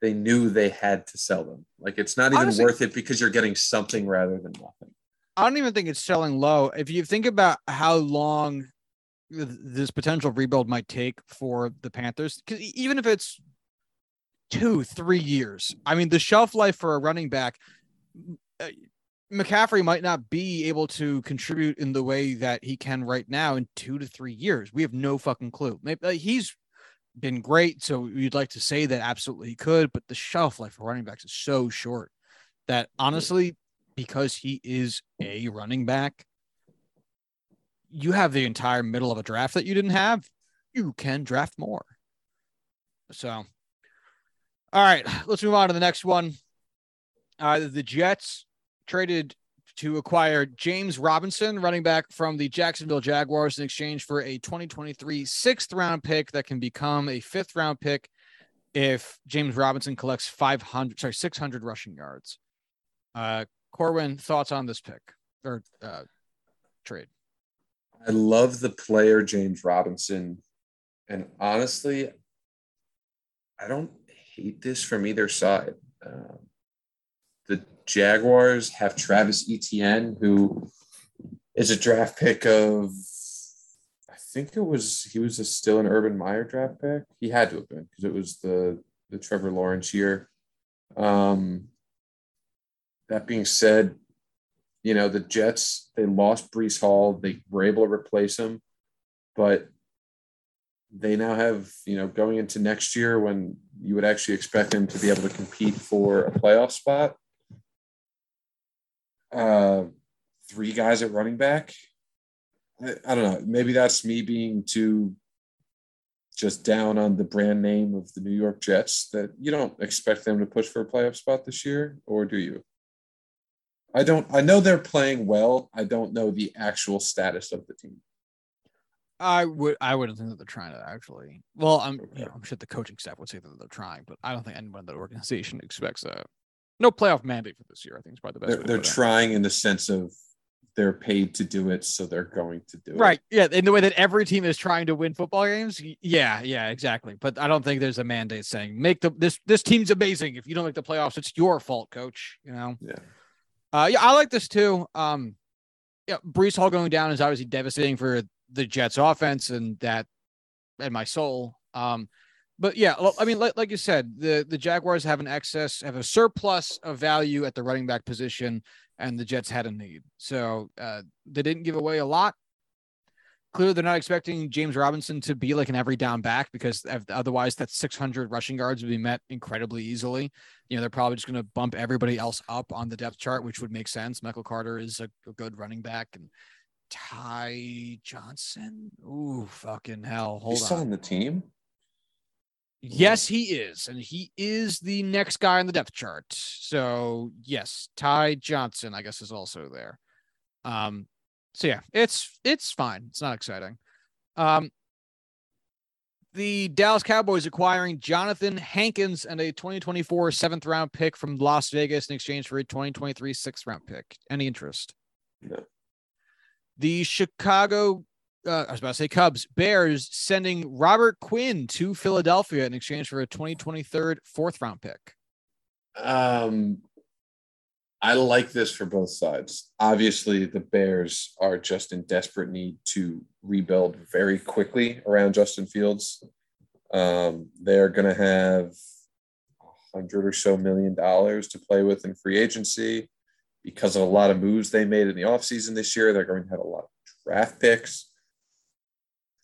they knew they had to sell them. Like it's not even honestly, worth it because you're getting something rather than nothing. I don't even think it's selling low. If you think about how long th- this potential rebuild might take for the Panthers, because even if it's two, three years, I mean, the shelf life for a running back, uh, McCaffrey might not be able to contribute in the way that he can right now in two to three years. We have no fucking clue. Maybe, uh, he's been great, so you'd like to say that absolutely he could, but the shelf life for running backs is so short that honestly, because he is a running back, you have the entire middle of a draft that you didn't have. You can draft more. So, all right, let's move on to the next one. Uh, the Jets traded to acquire James Robinson, running back from the Jacksonville Jaguars, in exchange for a twenty twenty-three sixth round pick that can become a fifth round pick if James Robinson collects five hundred, sorry, six hundred rushing yards. Uh, Corwin, thoughts on this pick or uh, trade? I love the player James Robinson. And honestly, I don't hate this from either side. Um, the Jaguars have Travis Etienne, who is a draft pick of, I think it was, he was a, still an Urban Meyer draft pick. He had to have been because it was the, the Trevor Lawrence year. Um, That being said, you know, the Jets, they lost Breece Hall. They were able to replace him, but they now have, you know, going into next year when you would actually expect him to be able to compete for a playoff spot, uh, three guys at running back. I, I don't know. Maybe that's me being too just down on the brand name of the New York Jets, that you don't expect them to push for a playoff spot this year, or do you? I don't, I know they're playing well. I don't know the actual status of the team. I would, I wouldn't think that they're trying to actually, well, I'm, okay. you know, I'm sure the coaching staff would say that they're trying, but I don't think anyone in the organization expects a no playoff mandate for this year. I think it's probably the best. They're, they're trying in the sense of they're paid to do it, so they're going to do it. Right. Yeah. In the way that every team is trying to win football games. Yeah. Yeah, exactly. But I don't think there's a mandate saying make the, this, this team's amazing. If you don't make the playoffs, it's your fault, coach, you know? Yeah. Uh, yeah, I like this too. Um, yeah, Breece Hall going down is obviously devastating for the Jets' offense and that, and my soul. Um, but yeah, I mean, like, like you said, the, the Jaguars have an excess, have a surplus of value at the running back position, and the Jets had a need. So uh, they didn't give away a lot. Clearly, they're not expecting James Robinson to be like an every down back, because otherwise that six hundred rushing yards would be met incredibly easily. You know, they're probably just going to bump everybody else up on the depth chart, which would make sense. Michael Carter is a, a good running back, and Ty Johnson. Ooh, fucking hell. Hold on. He's still on the team? Yes, he is. And he is the next guy on the depth chart. So yes, Ty Johnson, I guess, is also there. Um, So yeah, it's it's fine. It's not exciting. Um, the Dallas Cowboys acquiring Jonathan Hankins and a twenty twenty-four seventh round pick from Las Vegas in exchange for a twenty twenty-three sixth round pick. Any interest? No. The Chicago, uh, I was about to say Cubs, Bears sending Robert Quinn to Philadelphia in exchange for a twenty twenty-three fourth round pick. Um. I like this for both sides. Obviously, the Bears are just in desperate need to rebuild very quickly around Justin Fields. Um, they're going to have a hundred or so million dollars to play with in free agency because of a lot of moves they made in the offseason this year. They're going to have a lot of draft picks.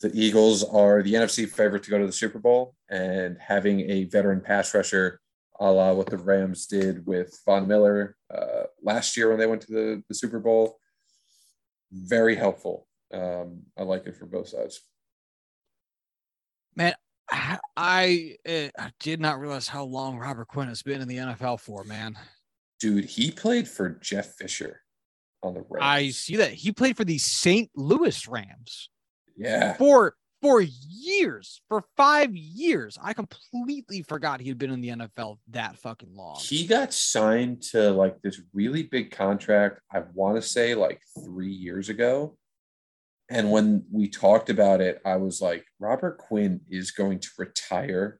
The Eagles are the N F C favorite to go to the Super Bowl, and having a veteran pass rusher a la what the Rams did with Von Miller uh, last year when they went to the, the Super Bowl. Very helpful. Um, I like it for both sides. Man, I, I, I did not realize how long Robert Quinn has been in the N F L for, man. Dude, he played for Jeff Fisher on the Rams. I see that. He played for the Saint Louis Rams. Yeah. For For years, for five years, I completely forgot he had been in the N F L that fucking long. He got signed to like this really big contract, I want to say like three years ago. And when we talked about it, I was like, Robert Quinn is going to retire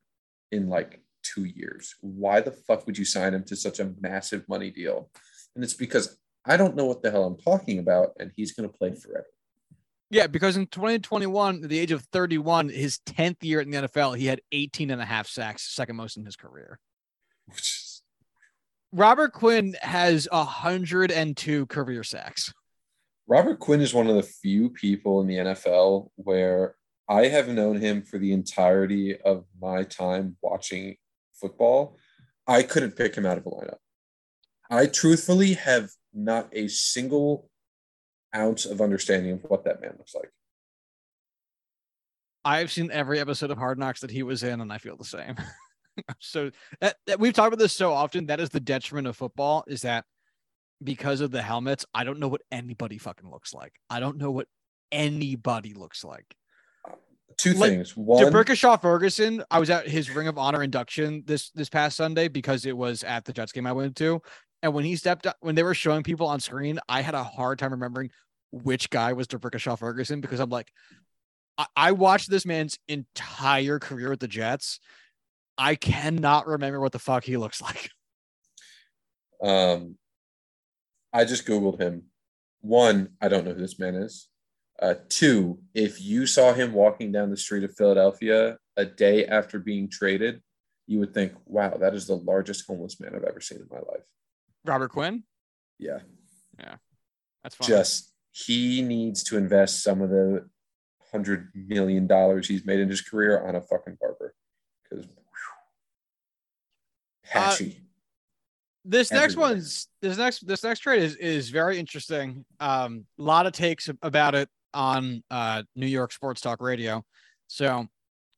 in like two years. Why the fuck would you sign him to such a massive money deal? And it's because I don't know what the hell I'm talking about, and he's going to play forever. Yeah, because in twenty twenty-one, at the age of thirty-one, his tenth year in the N F L, he had eighteen and a half sacks, second most in his career. Robert Quinn has one hundred two career sacks. Robert Quinn is one of the few people in the N F L where I have known him for the entirety of my time watching football. I couldn't pick him out of a lineup. I truthfully have not a single ounce of understanding of what that man looks like. I've seen every episode of Hard Knocks that he was in, and I feel the same. So that, that we've talked about this so often. That is the detriment of football, is that because of the helmets, I don't know what anybody fucking looks like. I don't know what anybody looks like. Two like, things. One, DeBerkishaw Ferguson, I was at his Ring of Honor induction this this past Sunday because it was at the Jets game I went to. And when he stepped up, when they were showing people on screen, I had a hard time remembering which guy was DeBerkishaw Ferguson, because I'm like, I-, I watched this man's entire career with the Jets. I cannot remember what the fuck he looks like. Um, I just Googled him. One, I don't know who this man is. Uh, two, if you saw him walking down the street of Philadelphia a day after being traded, you would think, wow, that is the largest homeless man I've ever seen in my life. Robert Quinn? Yeah. Yeah. That's fine. Just, he needs to invest some of the one hundred million dollars he's made in his career on a fucking barber. Because, patchy. Uh, This everywhere. next one's this next this next trade is is very interesting. Um, a lot of takes about it on uh, New York Sports Talk Radio. So,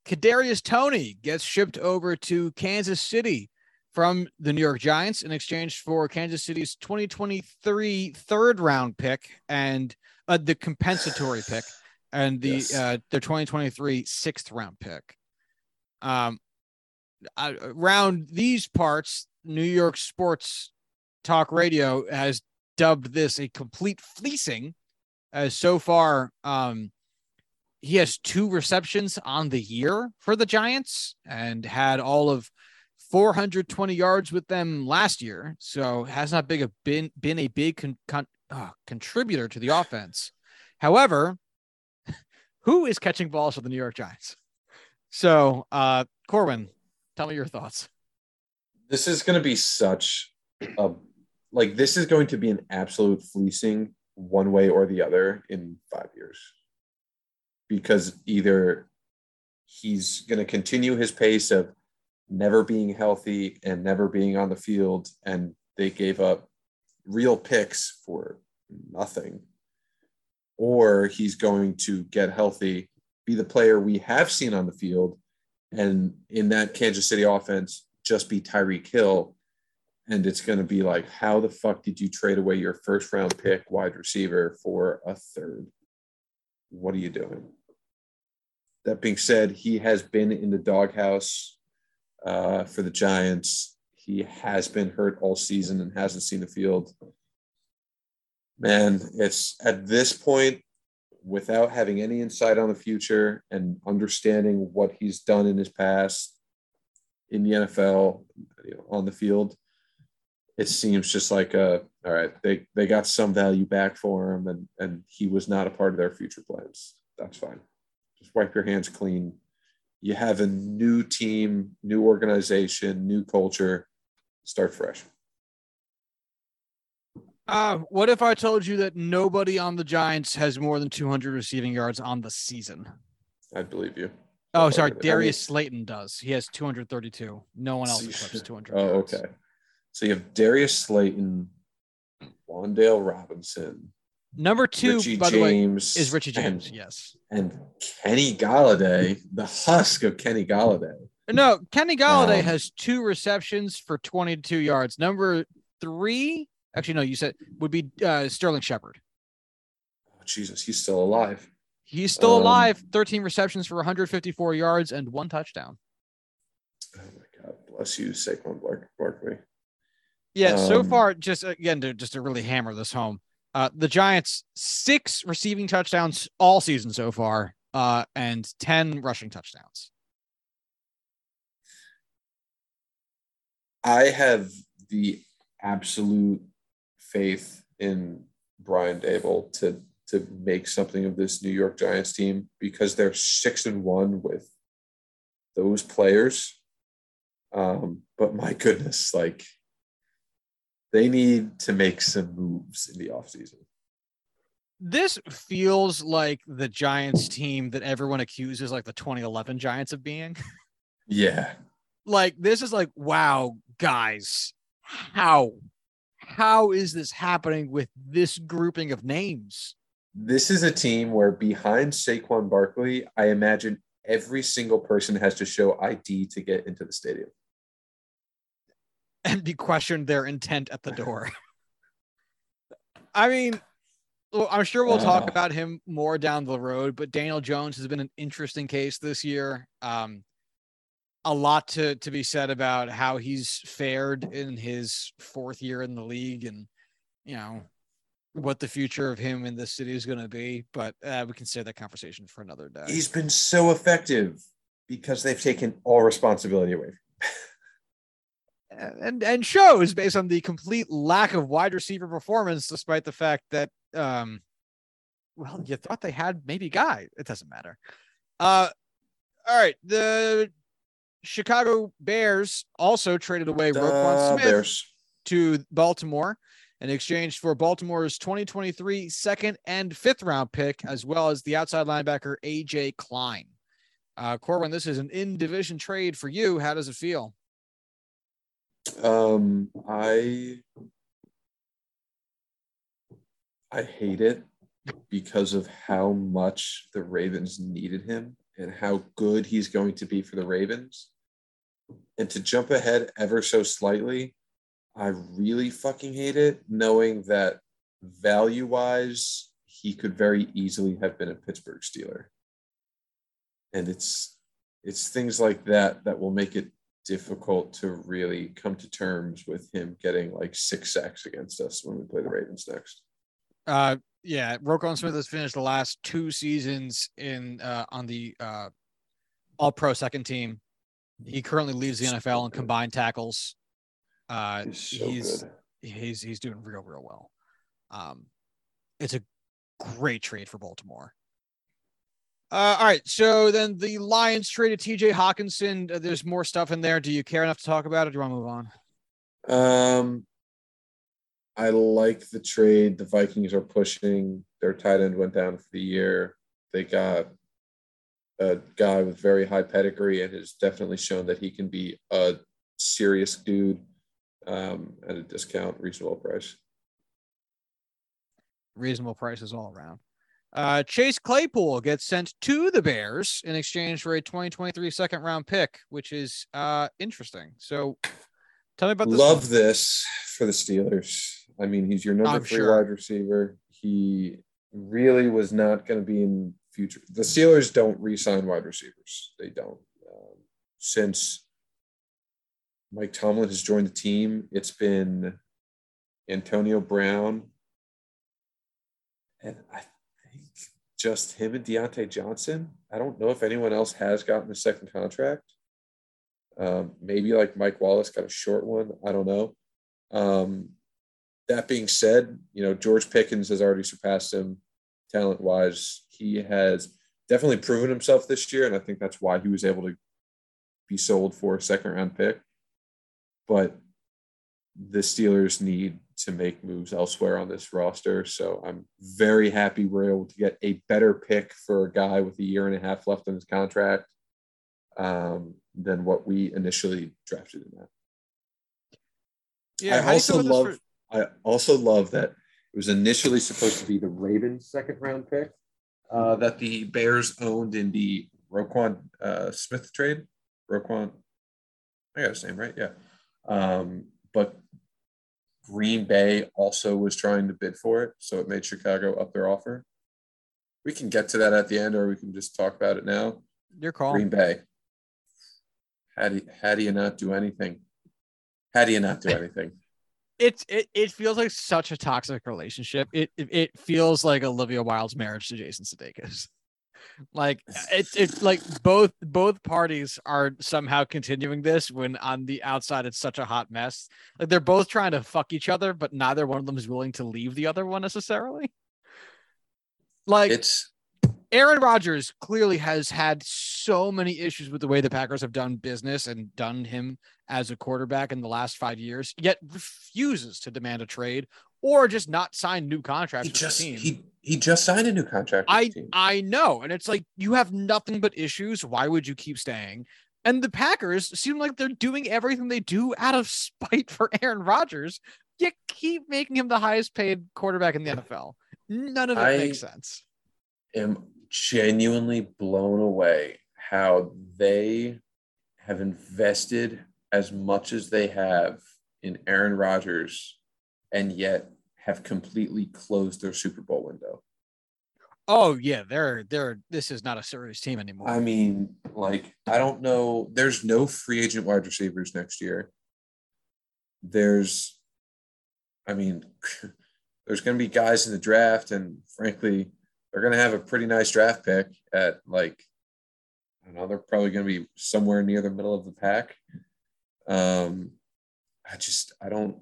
Kadarius Toney gets shipped over to Kansas City from the New York Giants in exchange for Kansas City's twenty twenty-three third round pick and uh, the compensatory pick and the yes. uh, their twenty twenty-three sixth round pick. Um, I, around these parts, New York Sports Talk Radio has dubbed this a complete fleecing. As so far, um, he has two receptions on the year for the Giants and had all of four hundred twenty yards with them last year. So has not big a, been, been a big con, con, uh, contributor to the offense. However, who is catching balls for the New York Giants? So, uh, Corwin, tell me your thoughts. This is going to be such a, like, this is going to be an absolute fleecing one way or the other in five years. Because either he's going to continue his pace of never being healthy and never being on the field, and they gave up real picks for nothing, or he's going to get healthy, be the player we have seen on the field, and in that Kansas City offense, just be Tyreek Hill. And it's going to be like, how the fuck did you trade away your first round pick wide receiver for a third? What are you doing? That being said, he has been in the doghouse uh, for the Giants. He has been hurt all season and hasn't seen the field. Man, it's at this point, without having any insight on the future and understanding what he's done in his past in the N F L, you know, on the field, it seems just like, a, all right, they, they got some value back for him, and, and he was not a part of their future plans. That's fine. Just wipe your hands clean. You have a new team, new organization, new culture. Start fresh. Uh, what if I told you that nobody on the Giants has more than two hundred receiving yards on the season? I believe you. Oh, sorry. Darius I mean, Slayton does. He has two hundred thirty-two. No one else eclipses two hundred. Oh, yards. Okay. So you have Darius Slayton, Wandale Robinson. Number two, Richie by James, the way, is Richie James, and, yes. And Kenny Galladay, the husk of Kenny Galladay. No, Kenny Galladay um, has two receptions for twenty-two yards. Number three, actually, no, you said, would be uh, Sterling Shepard. Oh, Jesus, he's still alive. He's still um, alive, thirteen receptions for one hundred fifty-four yards and one touchdown. Oh, my God, bless you, Saquon Barkley. Yeah, so um, far, just again, to, just to really hammer this home, uh, the Giants, six receiving touchdowns all season so far, uh, and ten rushing touchdowns. I have the absolute faith in Brian Daboll to to make something of this New York Giants team, because they're six and one with those players. Um, but my goodness, like, they need to make some moves in the offseason. This feels like the Giants team that everyone accuses, like, the twenty eleven Giants of being. Yeah. Like, this is like, wow, guys, how, how is this happening with this grouping of names? This is a team where behind Saquon Barkley, I imagine every single person has to show I D to get into the stadium. And be questioned their intent at the door. I mean, I'm sure we'll talk about him more down the road, but Daniel Jones has been an interesting case this year. Um, a lot to, to be said about how he's fared in his fourth year in the league and, you know, what the future of him in this city is going to be. But uh, we can save that conversation for another day. He's been so effective because they've taken all responsibility away from him. And and shows based on the complete lack of wide receiver performance, despite the fact that, um, well, you thought they had maybe guy. It doesn't matter. Uh, all right. The Chicago Bears also traded away Roquan Smith Bears. to Baltimore in exchange for Baltimore's twenty twenty-three second and fifth round pick, as well as the outside linebacker A J Klein. Uh, Corwin, this is an in-division trade for you. How does it feel? Um, I I hate it because of how much the Ravens needed him and how good he's going to be for the Ravens. And to jump ahead ever so slightly, I really fucking hate it, knowing that value-wise, he could very easily have been a Pittsburgh Steeler. And it's it's things like that that will make it difficult to really come to terms with him getting like six sacks against us when we play the Ravens next. Uh, yeah, Roquan Smith has finished the last two seasons in uh, on the uh, All-Pro second team. He currently leads the N F L in combined tackles. Uh, he's so he's, he's he's doing real real well. Um, it's a great trade for Baltimore. Uh, all right, so then the Lions traded T J Hawkinson. Uh, there's more stuff in there. Do you care enough to talk about it, or do you want to move on? Um, I like the trade. The Vikings are pushing. Their tight end went down for the year. They got a guy with very high pedigree and has definitely shown that he can be a serious dude um, at a discount, reasonable price. Reasonable prices all around. Uh, Chase Claypool gets sent to the Bears in exchange for a twenty twenty-three second round pick, which is uh, interesting. So tell me about this. Love one. This for the Steelers. I mean, he's your number I'm three sure. wide receiver. He really was not going to be in future. The Steelers don't re-sign wide receivers. They don't. Um, since Mike Tomlin has joined the team, it's been Antonio Brown. And I just him and Deontay Johnson. I don't know if anyone else has gotten a second contract. Um, maybe like Mike Wallace got a short one. I don't know. Um, that being said, you know, George Pickens has already surpassed him talent-wise. He has definitely proven himself this year, and I think that's why he was able to be sold for a second-round pick. But the Steelers need to make moves elsewhere on this roster. So I'm very happy we're able to get a better pick for a guy with a year and a half left on his contract um, than what we initially drafted him at. Yeah, I also love, for- I also love that it was initially supposed to be the Ravens second round pick uh, that the Bears owned in the Roquan uh, Smith trade. Roquan, I got his name right. Yeah. Um, but Green Bay also was trying to bid for it, so it made Chicago up their offer. We can get to that at the end, or we can just talk about it now. Your call. Green Bay. How do, how do you not do anything? How do you not do anything? It's it, it feels like such a toxic relationship. It it, it feels like Olivia Wilde's marriage to Jason Sudeikis. Like it's it's like both both parties are somehow continuing this when on the outside it's such a hot mess. Like they're both trying to fuck each other, but neither one of them is willing to leave the other one necessarily. Like it's Aaron Rodgers clearly has had so many issues with the way the Packers have done business and done him as a quarterback in the last five years, yet refuses to demand a trade or just not sign new contracts with just, the team. He- He just signed a new contract. I team. I know. And it's like, you have nothing but issues. Why would you keep staying? And the Packers seem like they're doing everything they do out of spite for Aaron Rodgers. You keep making him the highest paid quarterback in the N F L. None of it I makes sense. I am genuinely blown away how they have invested as much as they have in Aaron Rodgers, and yet have completely closed their Super Bowl window. Oh yeah, they're they're this is not a serious team anymore. I mean, like, I don't know. There's no free agent wide receivers next year. There's I mean, there's gonna be guys in the draft, and frankly, they're gonna have a pretty nice draft pick at like I don't know, they're probably gonna be somewhere near the middle of the pack. Um I just I don't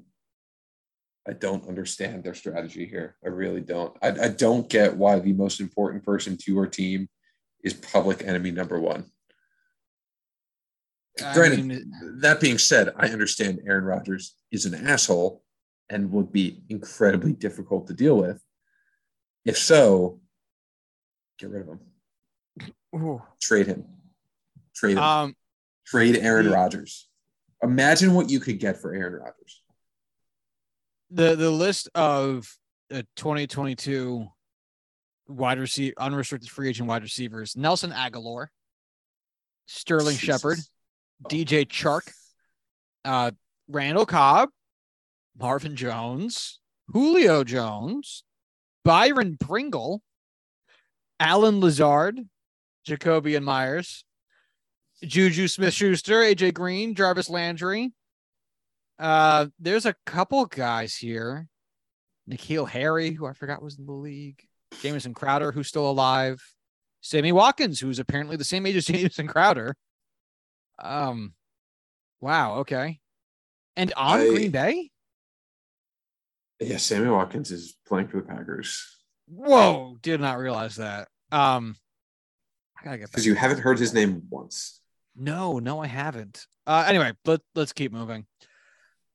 I don't understand their strategy here. I really don't. I, I don't get why the most important person to your team is public enemy number one. I Granted, mean, that being said, I understand Aaron Rodgers is an asshole and would be incredibly difficult to deal with. If so, get rid of him. Ooh. Trade him. Trade him. Um, Trade Aaron Rodgers. Imagine what you could get for Aaron Rodgers. The the list of uh, twenty twenty-two wide receiver, unrestricted free agent wide receivers: Nelson Aguilar, Sterling Jesus. Shepard, oh. D J Chark, uh, Randall Cobb, Marvin Jones, Julio Jones, Byron Pringle, Alan Lazard, Jacobian Myers, Juju Smith-Schuster, A J Green, Jarvis Landry. Uh, there's a couple guys here. N'Keal Harry, who I forgot was in the league. Jamison Crowder, who's still alive. Sammy Watkins, who's apparently the same age as Jamison Crowder. Um, wow, okay. And on I, Green Bay? Yeah, Sammy Watkins is playing for the Packers. Whoa, did not realize that. Um, I gotta get back. Because you haven't heard his name once. No, no, I haven't. Uh, anyway, let, let's keep moving.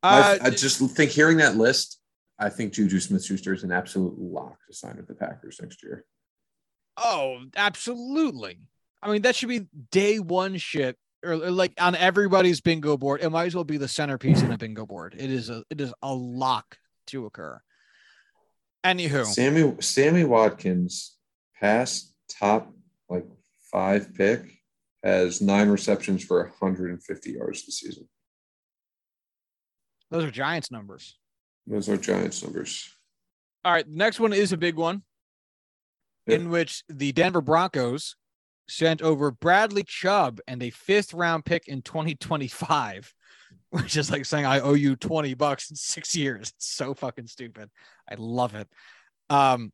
Uh, I just think hearing that list, I think Juju Smith-Schuster is an absolute lock to sign with the Packers next year. Oh, absolutely. I mean, that should be day one shit, or like on everybody's bingo board. It might as well be the centerpiece in a bingo board. It is a it is a lock to occur. Anywho, Sammy Sammy Watkins, past top like five pick, has nine receptions for one hundred fifty yards this season. Those are Giants numbers. Those are Giants numbers. All right. The next one is a big one, yeah. in which the Denver Broncos sent over Bradley Chubb and a fifth round pick in twenty twenty-five, which is like saying I owe you twenty bucks in six years. It's so fucking stupid. I love it. Um,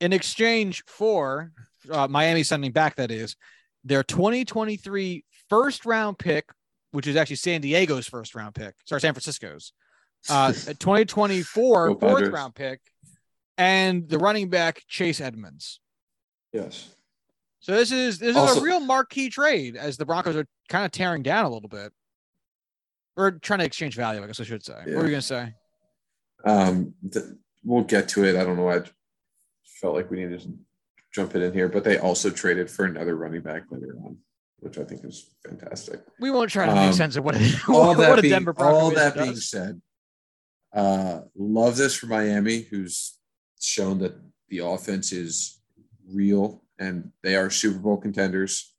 in exchange for uh, Miami sending back, that is, their twenty twenty-three first round pick, which is actually San Diego's first round pick. Sorry, San Francisco's. Uh, twenty twenty-four fourth round pick and the running back Chase Edmonds. Yes. So this is this is also a real marquee trade, as the Broncos are kind of tearing down a little bit. Or trying to exchange value, I guess I should say. Yeah. What were you going to say? Um, th- we'll get to it. I don't know why I felt like we needed to jump it in here, but they also traded for another running back later on, which I think is fantastic. We won't try to make um, sense of what, it, all that what a being, Denver Broncos All that does. being said, uh, love this for Miami, who's shown that the offense is real and they are Super Bowl contenders,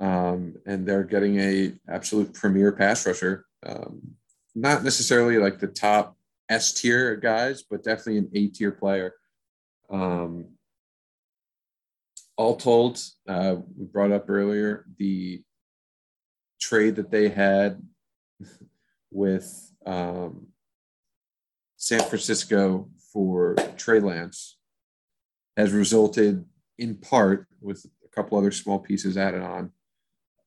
um, and they're getting a absolute premier pass rusher. Um, not necessarily like the top S tier guys, but definitely an A tier player. Um, All told, uh, we brought up earlier the trade that they had with um, San Francisco for Trey Lance has resulted in part, with a couple other small pieces added on,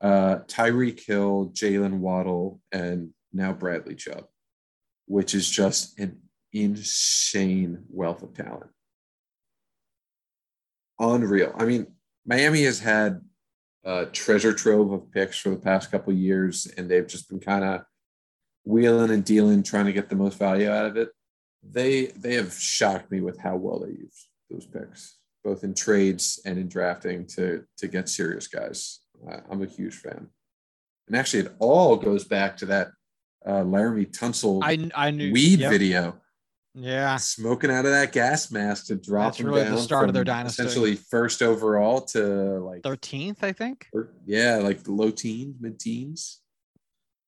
uh, Tyreek Hill, Jalen Waddle, and now Bradley Chubb, which is just an insane wealth of talent. Unreal. I mean, Miami has had a treasure trove of picks for the past couple of years, and they've just been kind of wheeling and dealing, trying to get the most value out of it. They they have shocked me with how well they use those picks, both in trades and in drafting to, to get serious guys. Uh, I'm a huge fan. And actually, it all goes back to that uh, Laramie Tunsil I, I knew, weed yep. video. Yeah, smoking out of that gas mask to drop them really down. The start of their dynasty, essentially first overall to like thirteenth, I think. Or, yeah, like the low teens, mid teens.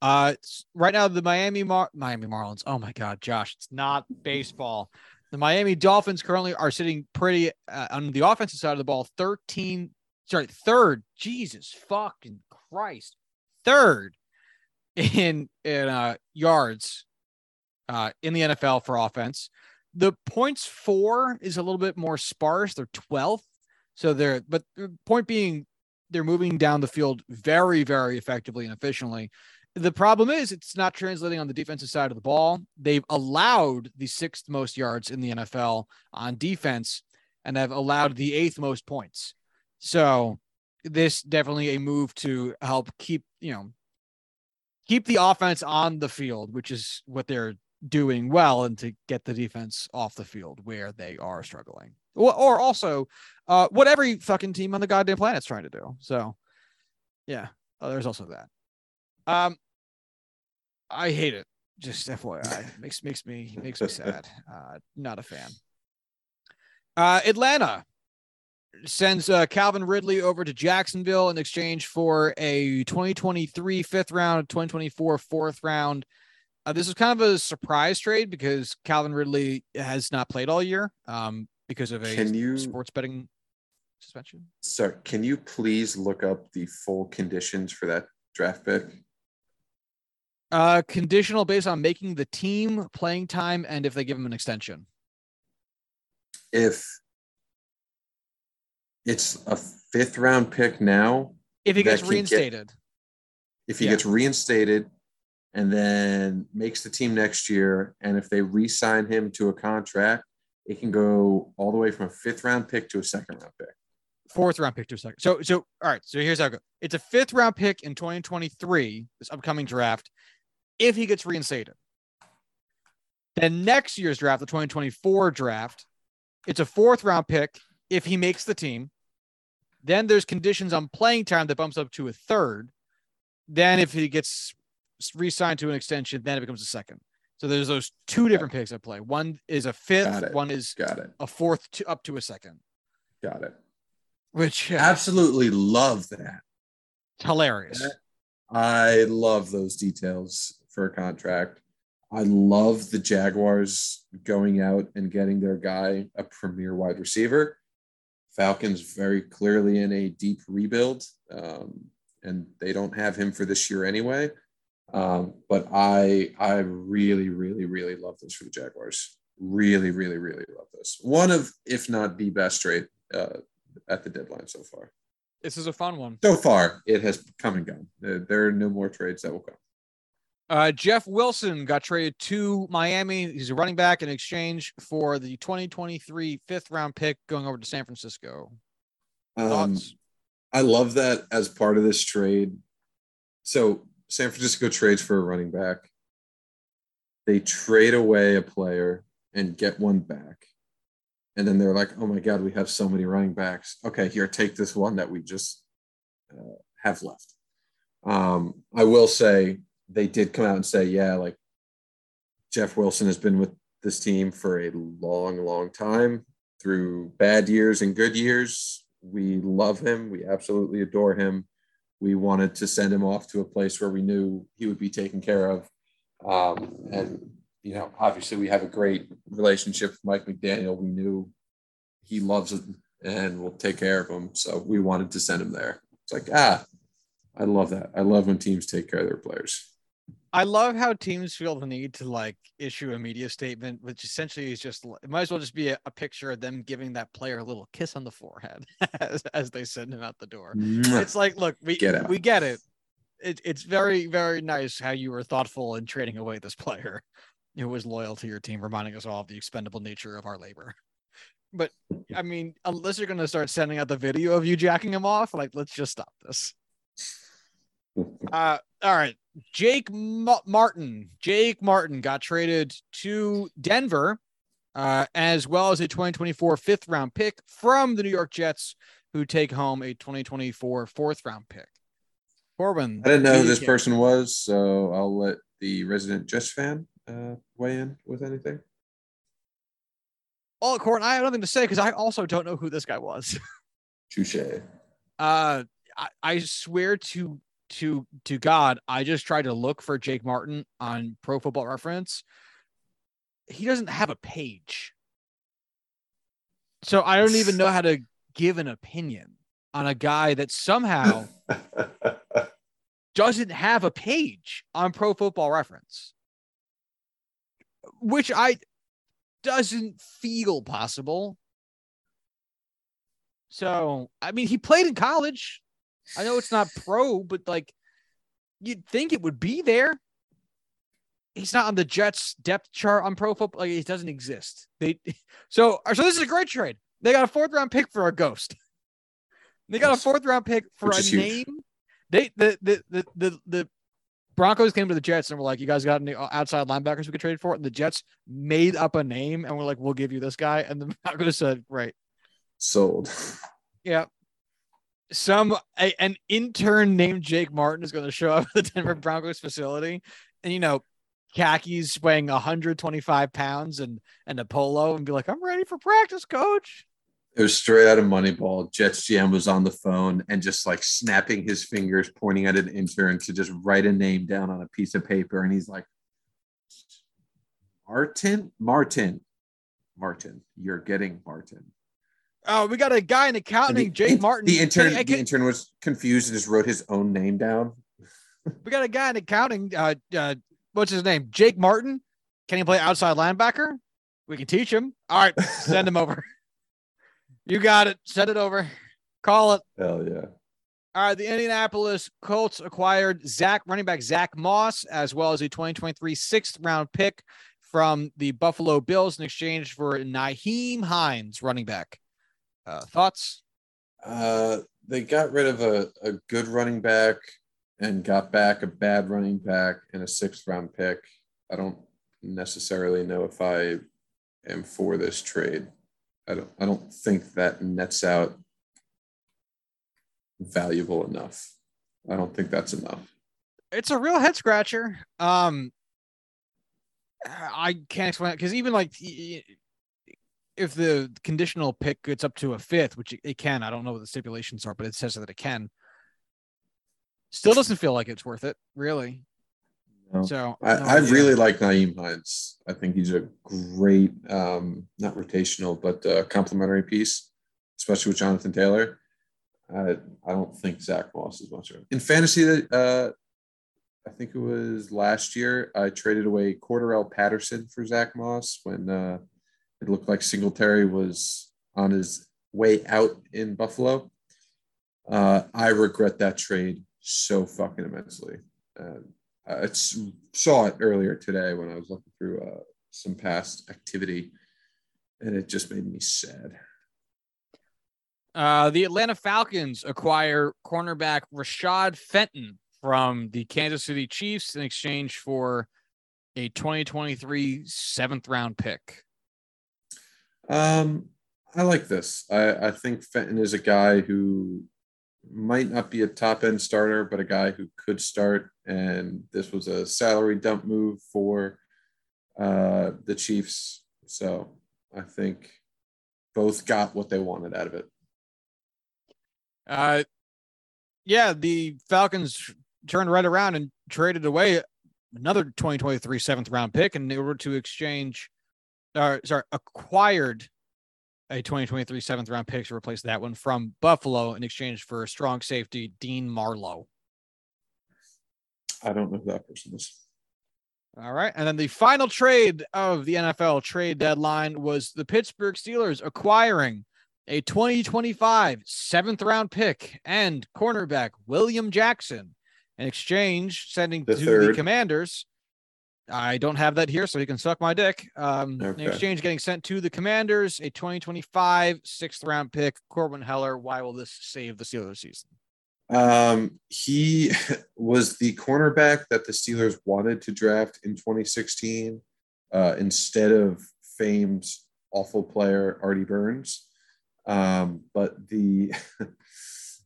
Uh, right now the Miami Mar- Miami Marlins. Oh my God, Josh, it's not baseball. The Miami Dolphins currently are sitting pretty uh, on the offensive side of the ball. Thirteen, sorry, third. Jesus fucking Christ, third in in uh, yards. Uh, in the N F L for offense. The points for is a little bit more sparse. They're twelfth. So they're, but the point being, they're moving down the field very, very effectively and efficiently. The problem is it's not translating on the defensive side of the ball. They've allowed the sixth most yards in the N F L on defense and have allowed the eighth most points. So this definitely a move to help keep, you know, keep the offense on the field, which is what they're doing well, and to get the defense off the field where they are struggling, or, or also uh, what every fucking team on the goddamn planet's trying to do. So yeah, oh, there's also that. Um, I hate it. Just F Y I. makes makes me makes me sad. Uh, not a fan. Uh, Atlanta sends uh, Calvin Ridley over to Jacksonville in exchange for a twenty twenty-three fifth round, twenty twenty-four fourth round. Uh, this was kind of a surprise trade because Calvin Ridley has not played all year um, because of a can you, sports betting suspension. Sorry, can you please look up the full conditions for that draft pick? Uh, conditional based on making the team, playing time, and if they give him an extension. If it's a fifth round pick now. If he gets reinstated. Get, if he yeah. gets reinstated. And then makes the team next year. And if they re-sign him to a contract, it can go all the way from a fifth round pick to a second round pick. Fourth round pick to a second. So, so all right. So here's how it goes. It's a fifth round pick in twenty twenty-three, this upcoming draft. If he gets reinstated, then next year's draft, the twenty twenty-four draft, it's a fourth round pick. If he makes the team, then there's conditions on playing time that bumps up to a third. Then if he gets re-signed to an extension, then it becomes a second. So there's those two different picks at play. One is a fifth, one is got it. a fourth to, up to a second. Got it. Which uh, absolutely love that. It's hilarious. That, I love those details for a contract. I love the Jaguars going out and getting their guy a premier wide receiver. Falcons very clearly in a deep rebuild, um, and they don't have him for this year anyway. Um, but I, I really, really, really love this for the Jaguars. Really, really, really love this. One of, if not the best trade uh, at the deadline so far. This is a fun one. So far, it has come and gone. There are no more trades that will come. Uh, Jeff Wilson got traded to Miami. He's a running back in exchange for the twenty twenty-three fifth round pick going over to San Francisco. Thoughts? Um, I love that as part of this trade. So, San Francisco trades for a running back. They trade away a player and get one back. And then they're like, oh, my God, we have so many running backs. Okay, here, take this one that we just uh, have left. Um, I will say they did come out and say, yeah, like Jeff Wilson has been with this team for a long, long time through bad years and good years. We love him. We absolutely adore him. We wanted to send him off to a place where we knew he would be taken care of. Um, and, you know, obviously we have a great relationship with Mike McDaniel. We knew he loves him and will take care of him. So we wanted to send him there. It's like, ah, I love that. I love when teams take care of their players. I love how teams feel the need to, like, issue a media statement, which essentially is just, it might as well just be a, a picture of them giving that player a little kiss on the forehead as, as they send him out the door. It's like, look, we get, we get it. it. It's very, very nice how you were thoughtful in trading away this player who was loyal to your team, reminding us all of the expendable nature of our labor. But, I mean, unless you're going to start sending out the video of you jacking him off, like, let's just stop this. Uh, all right. Jake Martin, Jake Martin got traded to Denver, uh, as well as a twenty twenty-four fifth round pick from the New York Jets, who take home a twenty twenty-four fourth round pick. Corbin, I didn't know who this person was, so I'll let the resident Jets fan uh, weigh in with anything. Oh, Corbin, I have nothing to say because I also don't know who this guy was. Touche. Uh, I, I swear to. To to God, I just tried to look for Jake Martin on Pro Football Reference. He doesn't have a page. So I don't even know how to give an opinion on a guy that somehow doesn't have a page on Pro Football Reference. Which I doesn't feel possible. So, I mean, he played in college. I know it's not pro, but, like, you'd think it would be there. He's not on the Jets depth chart on Pro Football. Like, he doesn't exist. They so so this is a great trade. They got a fourth round pick for a ghost. They got a fourth round pick for Which a name. Huge. They the the, the the the Broncos came to the Jets and were like, "You guys got any outside linebackers we could trade for?" And the Jets made up a name and were like, "We'll give you this guy." And the Broncos said, "Right, sold." Yeah. Some a, an intern named Jake Martin is going to show up at the Denver Broncos facility and, you know, khakis weighing one hundred twenty-five pounds and, and a polo and be like, I'm ready for practice, coach. It was straight out of Moneyball. Jets G M was on the phone and just like snapping his fingers, pointing at an intern to just write a name down on a piece of paper. And he's like, Martin, Martin, Martin, you're getting Martin. Oh, we got a guy in accounting, Jay Martin. The intern, hey, the intern was confused and just wrote his own name down. We got a guy in accounting. Uh, uh, what's his name? Jake Martin. Can he play outside linebacker? We can teach him. All right, send him over. You got it. Send it over. Call it. Hell yeah. All right. The Indianapolis Colts acquired Zach, running back Zach Moss, as well as a twenty twenty-three sixth round pick from the Buffalo Bills in exchange for Nyheim Hines, running back. Uh, thoughts? Uh, they got rid of a, a good running back and got back a bad running back and a sixth round pick. I don't necessarily know if I am for this trade. I don't, I don't think that nets out valuable enough. I don't think that's enough. It's a real head scratcher. Um, I can't explain it because even like if the conditional pick gets up to a fifth, which it can, I don't know what the stipulations are, but it says that it can. Still doesn't feel like it's worth it, really. No. So I, no I really like Nyheim Hines. I think he's a great, um, not rotational, but uh, complimentary piece, especially with Jonathan Taylor. I, I don't think Zach Moss is much of it. In fantasy, uh, I think it was last year, I traded away Cordarrelle Patterson for Zach Moss when uh, it looked like Singletary was on his way out in Buffalo. Uh, I regret that trade so fucking immensely. Uh, I saw it earlier today when I was looking through uh, some past activity, and it just made me sad. Uh, the Atlanta Falcons acquire cornerback Rashad Fenton from the Kansas City Chiefs in exchange for a twenty twenty-three seventh round pick. Um, I like this. I, I think Fenton is a guy who might not be a top-end starter, but a guy who could start. And this was a salary dump move for uh, the Chiefs. So I think both got what they wanted out of it. Uh, yeah, the Falcons turned right around and traded away another twenty twenty-three seventh-round pick in order to exchange uh, – sorry, acquired – a twenty twenty-three seventh round pick to replace that one from Buffalo in exchange for strong safety, Dean Marlowe. I don't know who that person is. All right. And then the final trade of the N F L trade deadline was the Pittsburgh Steelers acquiring a twenty twenty-five seventh round pick and cornerback William Jackson in exchange, sending the to third. the Commanders. I don't have that here, so you can suck my dick. Um, okay. In exchange, getting sent to the Commanders, a twenty twenty-five sixth round pick, Corbin Heller. Why will this save the Steelers season? Um, he was the cornerback that the Steelers wanted to draft in twenty sixteen uh, instead of famed awful player Artie Burns. Um, but the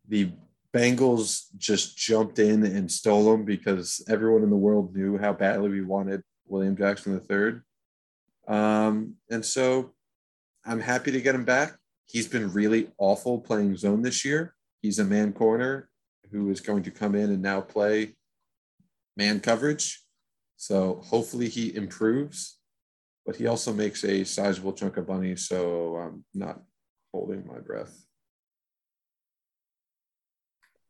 the Bengals just jumped in and stole him because everyone in the world knew how badly we wanted William Jackson the third. Um, and so I'm happy to get him back. He's been really awful playing zone this year. He's a man corner who is going to come in and now play man coverage. So hopefully he improves, but he also makes a sizable chunk of money. So I'm not holding my breath.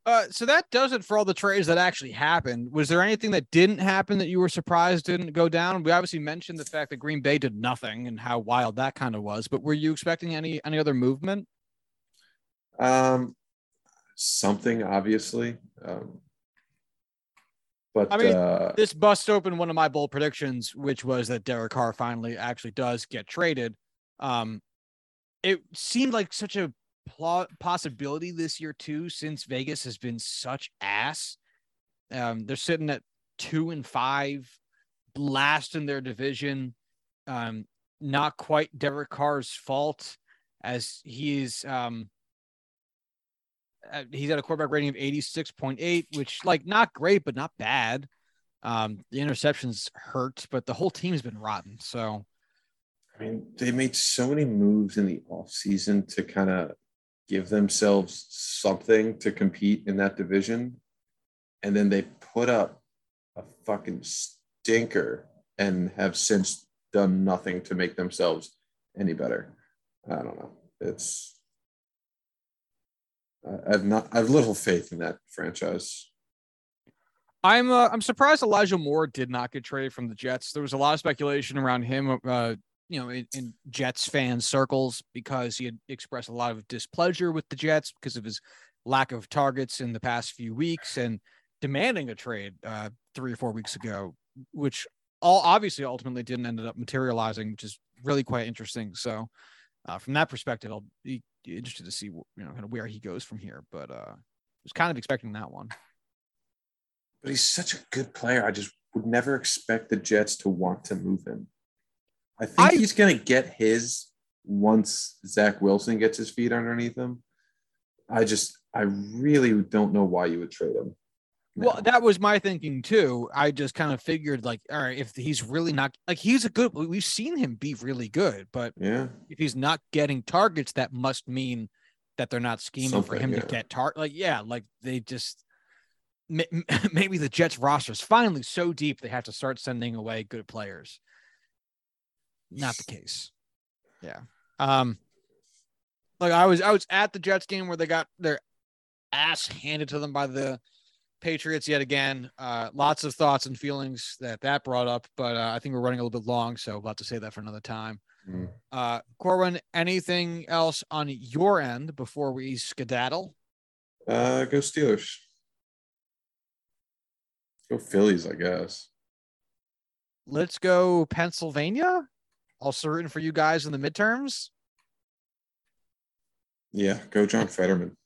Uh, so that does it for all the trades that actually happened. Was there anything that didn't happen that you were surprised didn't go down? We obviously mentioned the fact that Green Bay did nothing and how wild that kind of was, but were you expecting any, any other movement? Um, something obviously. Um, but I mean, uh, this bust open one of my bold predictions, which was that Derek Carr finally actually does get traded. Um, it seemed like such a possibility this year too, since Vegas has been such ass. Um, they're sitting at two and five, last in their division. Um, not quite Derek Carr's fault, as he is. Um, he's at a quarterback rating of eighty-six point eight, which like not great, but not bad. Um, the interceptions hurt, but the whole team's been rotten. So, I mean, they made so many moves in the offseason to kind of give themselves something to compete in that division. And then they put up a fucking stinker and have since done nothing to make themselves any better. I don't know. It's, I've not, I've little faith in that franchise. I'm uh, I'm surprised Elijah Moore did not get traded from the Jets. There was a lot of speculation around him, uh, you know, in, in Jets fan circles, because he had expressed a lot of displeasure with the Jets because of his lack of targets in the past few weeks and demanding a trade uh, three or four weeks ago, which all obviously ultimately didn't end up materializing, which is really quite interesting. So uh, from that perspective, I'll be interested to see, you know, kind of where he goes from here. But I uh, was kind of expecting that one. But he's such a good player. I just would never expect the Jets to want to move him. I think I, he's going to get his once Zach Wilson gets his feet underneath him. I just, I really don't know why you would trade him. No. Well, that was my thinking too. I just kind of figured, like, all right, if he's really not, like, he's a good, we've seen him be really good, but yeah, if he's not getting targets, that must mean that they're not scheming Something, for him yeah. to get target. Like, yeah, like they just, maybe the Jets roster is finally so deep they have to start sending away good players. Not the case. Yeah. Um, like I was, I was at the Jets game where they got their ass handed to them by the Patriots yet again. Uh, lots of thoughts and feelings that that brought up, but uh, I think we're running a little bit long, so we'll have to save that for another time. Mm. Uh, Corwin, anything else on your end before we skedaddle? Uh, go Steelers. Go Phillies, I guess. Let's go Pennsylvania. Also rooting for you guys in the midterms. Yeah, go John Fetterman.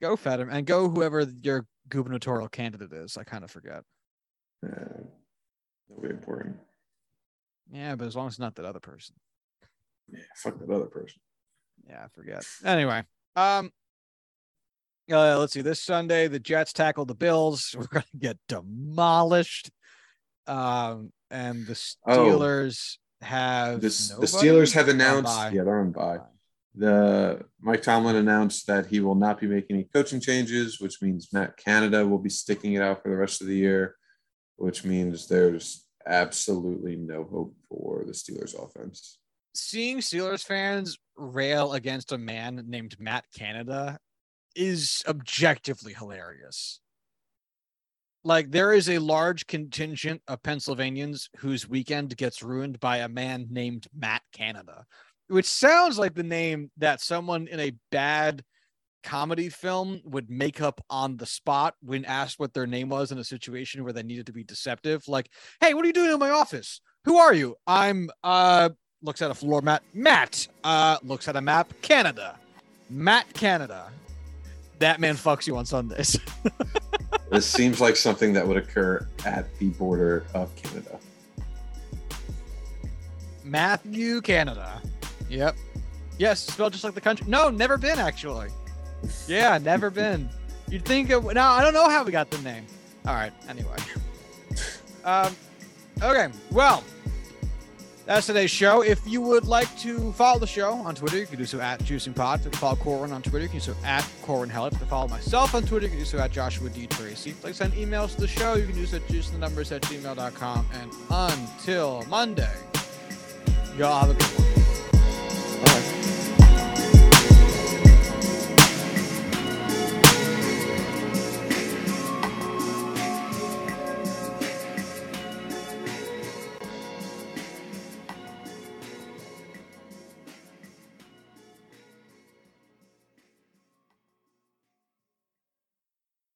Go Fetterman, and go whoever your gubernatorial candidate is. I kind of forget. Uh, that'll be important. Yeah, but as long as it's not that other person. Yeah, fuck that other person. Yeah, I forget. Anyway, um, Uh, let's see. This Sunday, the Jets tackle the Bills. We're going to get demolished. Um, and the Steelers oh, have this, the Steelers have announced. Yeah, they're on bye. The Mike Tomlin announced that he will not be making any coaching changes, which means Matt Canada will be sticking it out for the rest of the year, which means there's absolutely no hope for the Steelers offense. Seeing Steelers fans rail against a man named Matt Canada is objectively hilarious. Like, there is a large contingent of Pennsylvanians whose weekend gets ruined by a man named Matt Canada, which sounds like the name that someone in a bad comedy film would make up on the spot when asked what their name was in a situation where they needed to be deceptive. Like, hey, what are you doing in my office? Who are you? I'm, uh, looks at a floor mat. Matt, uh, looks at a map. Canada. Matt Canada. That man fucks you on Sundays. This seems like something that would occur at the border of Canada. Matthew Canada. Yep. Yes, spelled just like the country. No, never been, actually. Yeah, never been. You'd think of... No, I don't know how we got the name. All right, anyway. Um, okay, well... That's today's show. If you would like to follow the show on Twitter, you can do so at JuicingPod. If you can follow Corwin on Twitter, you can do so at Corwin Hellip. If you can follow myself on Twitter, you can do so at Joshua D. Tracy. If you like to send emails to the show, you can do so at juicingthenumbers at gmail dot com. And until Monday, y'all have a good one. All right.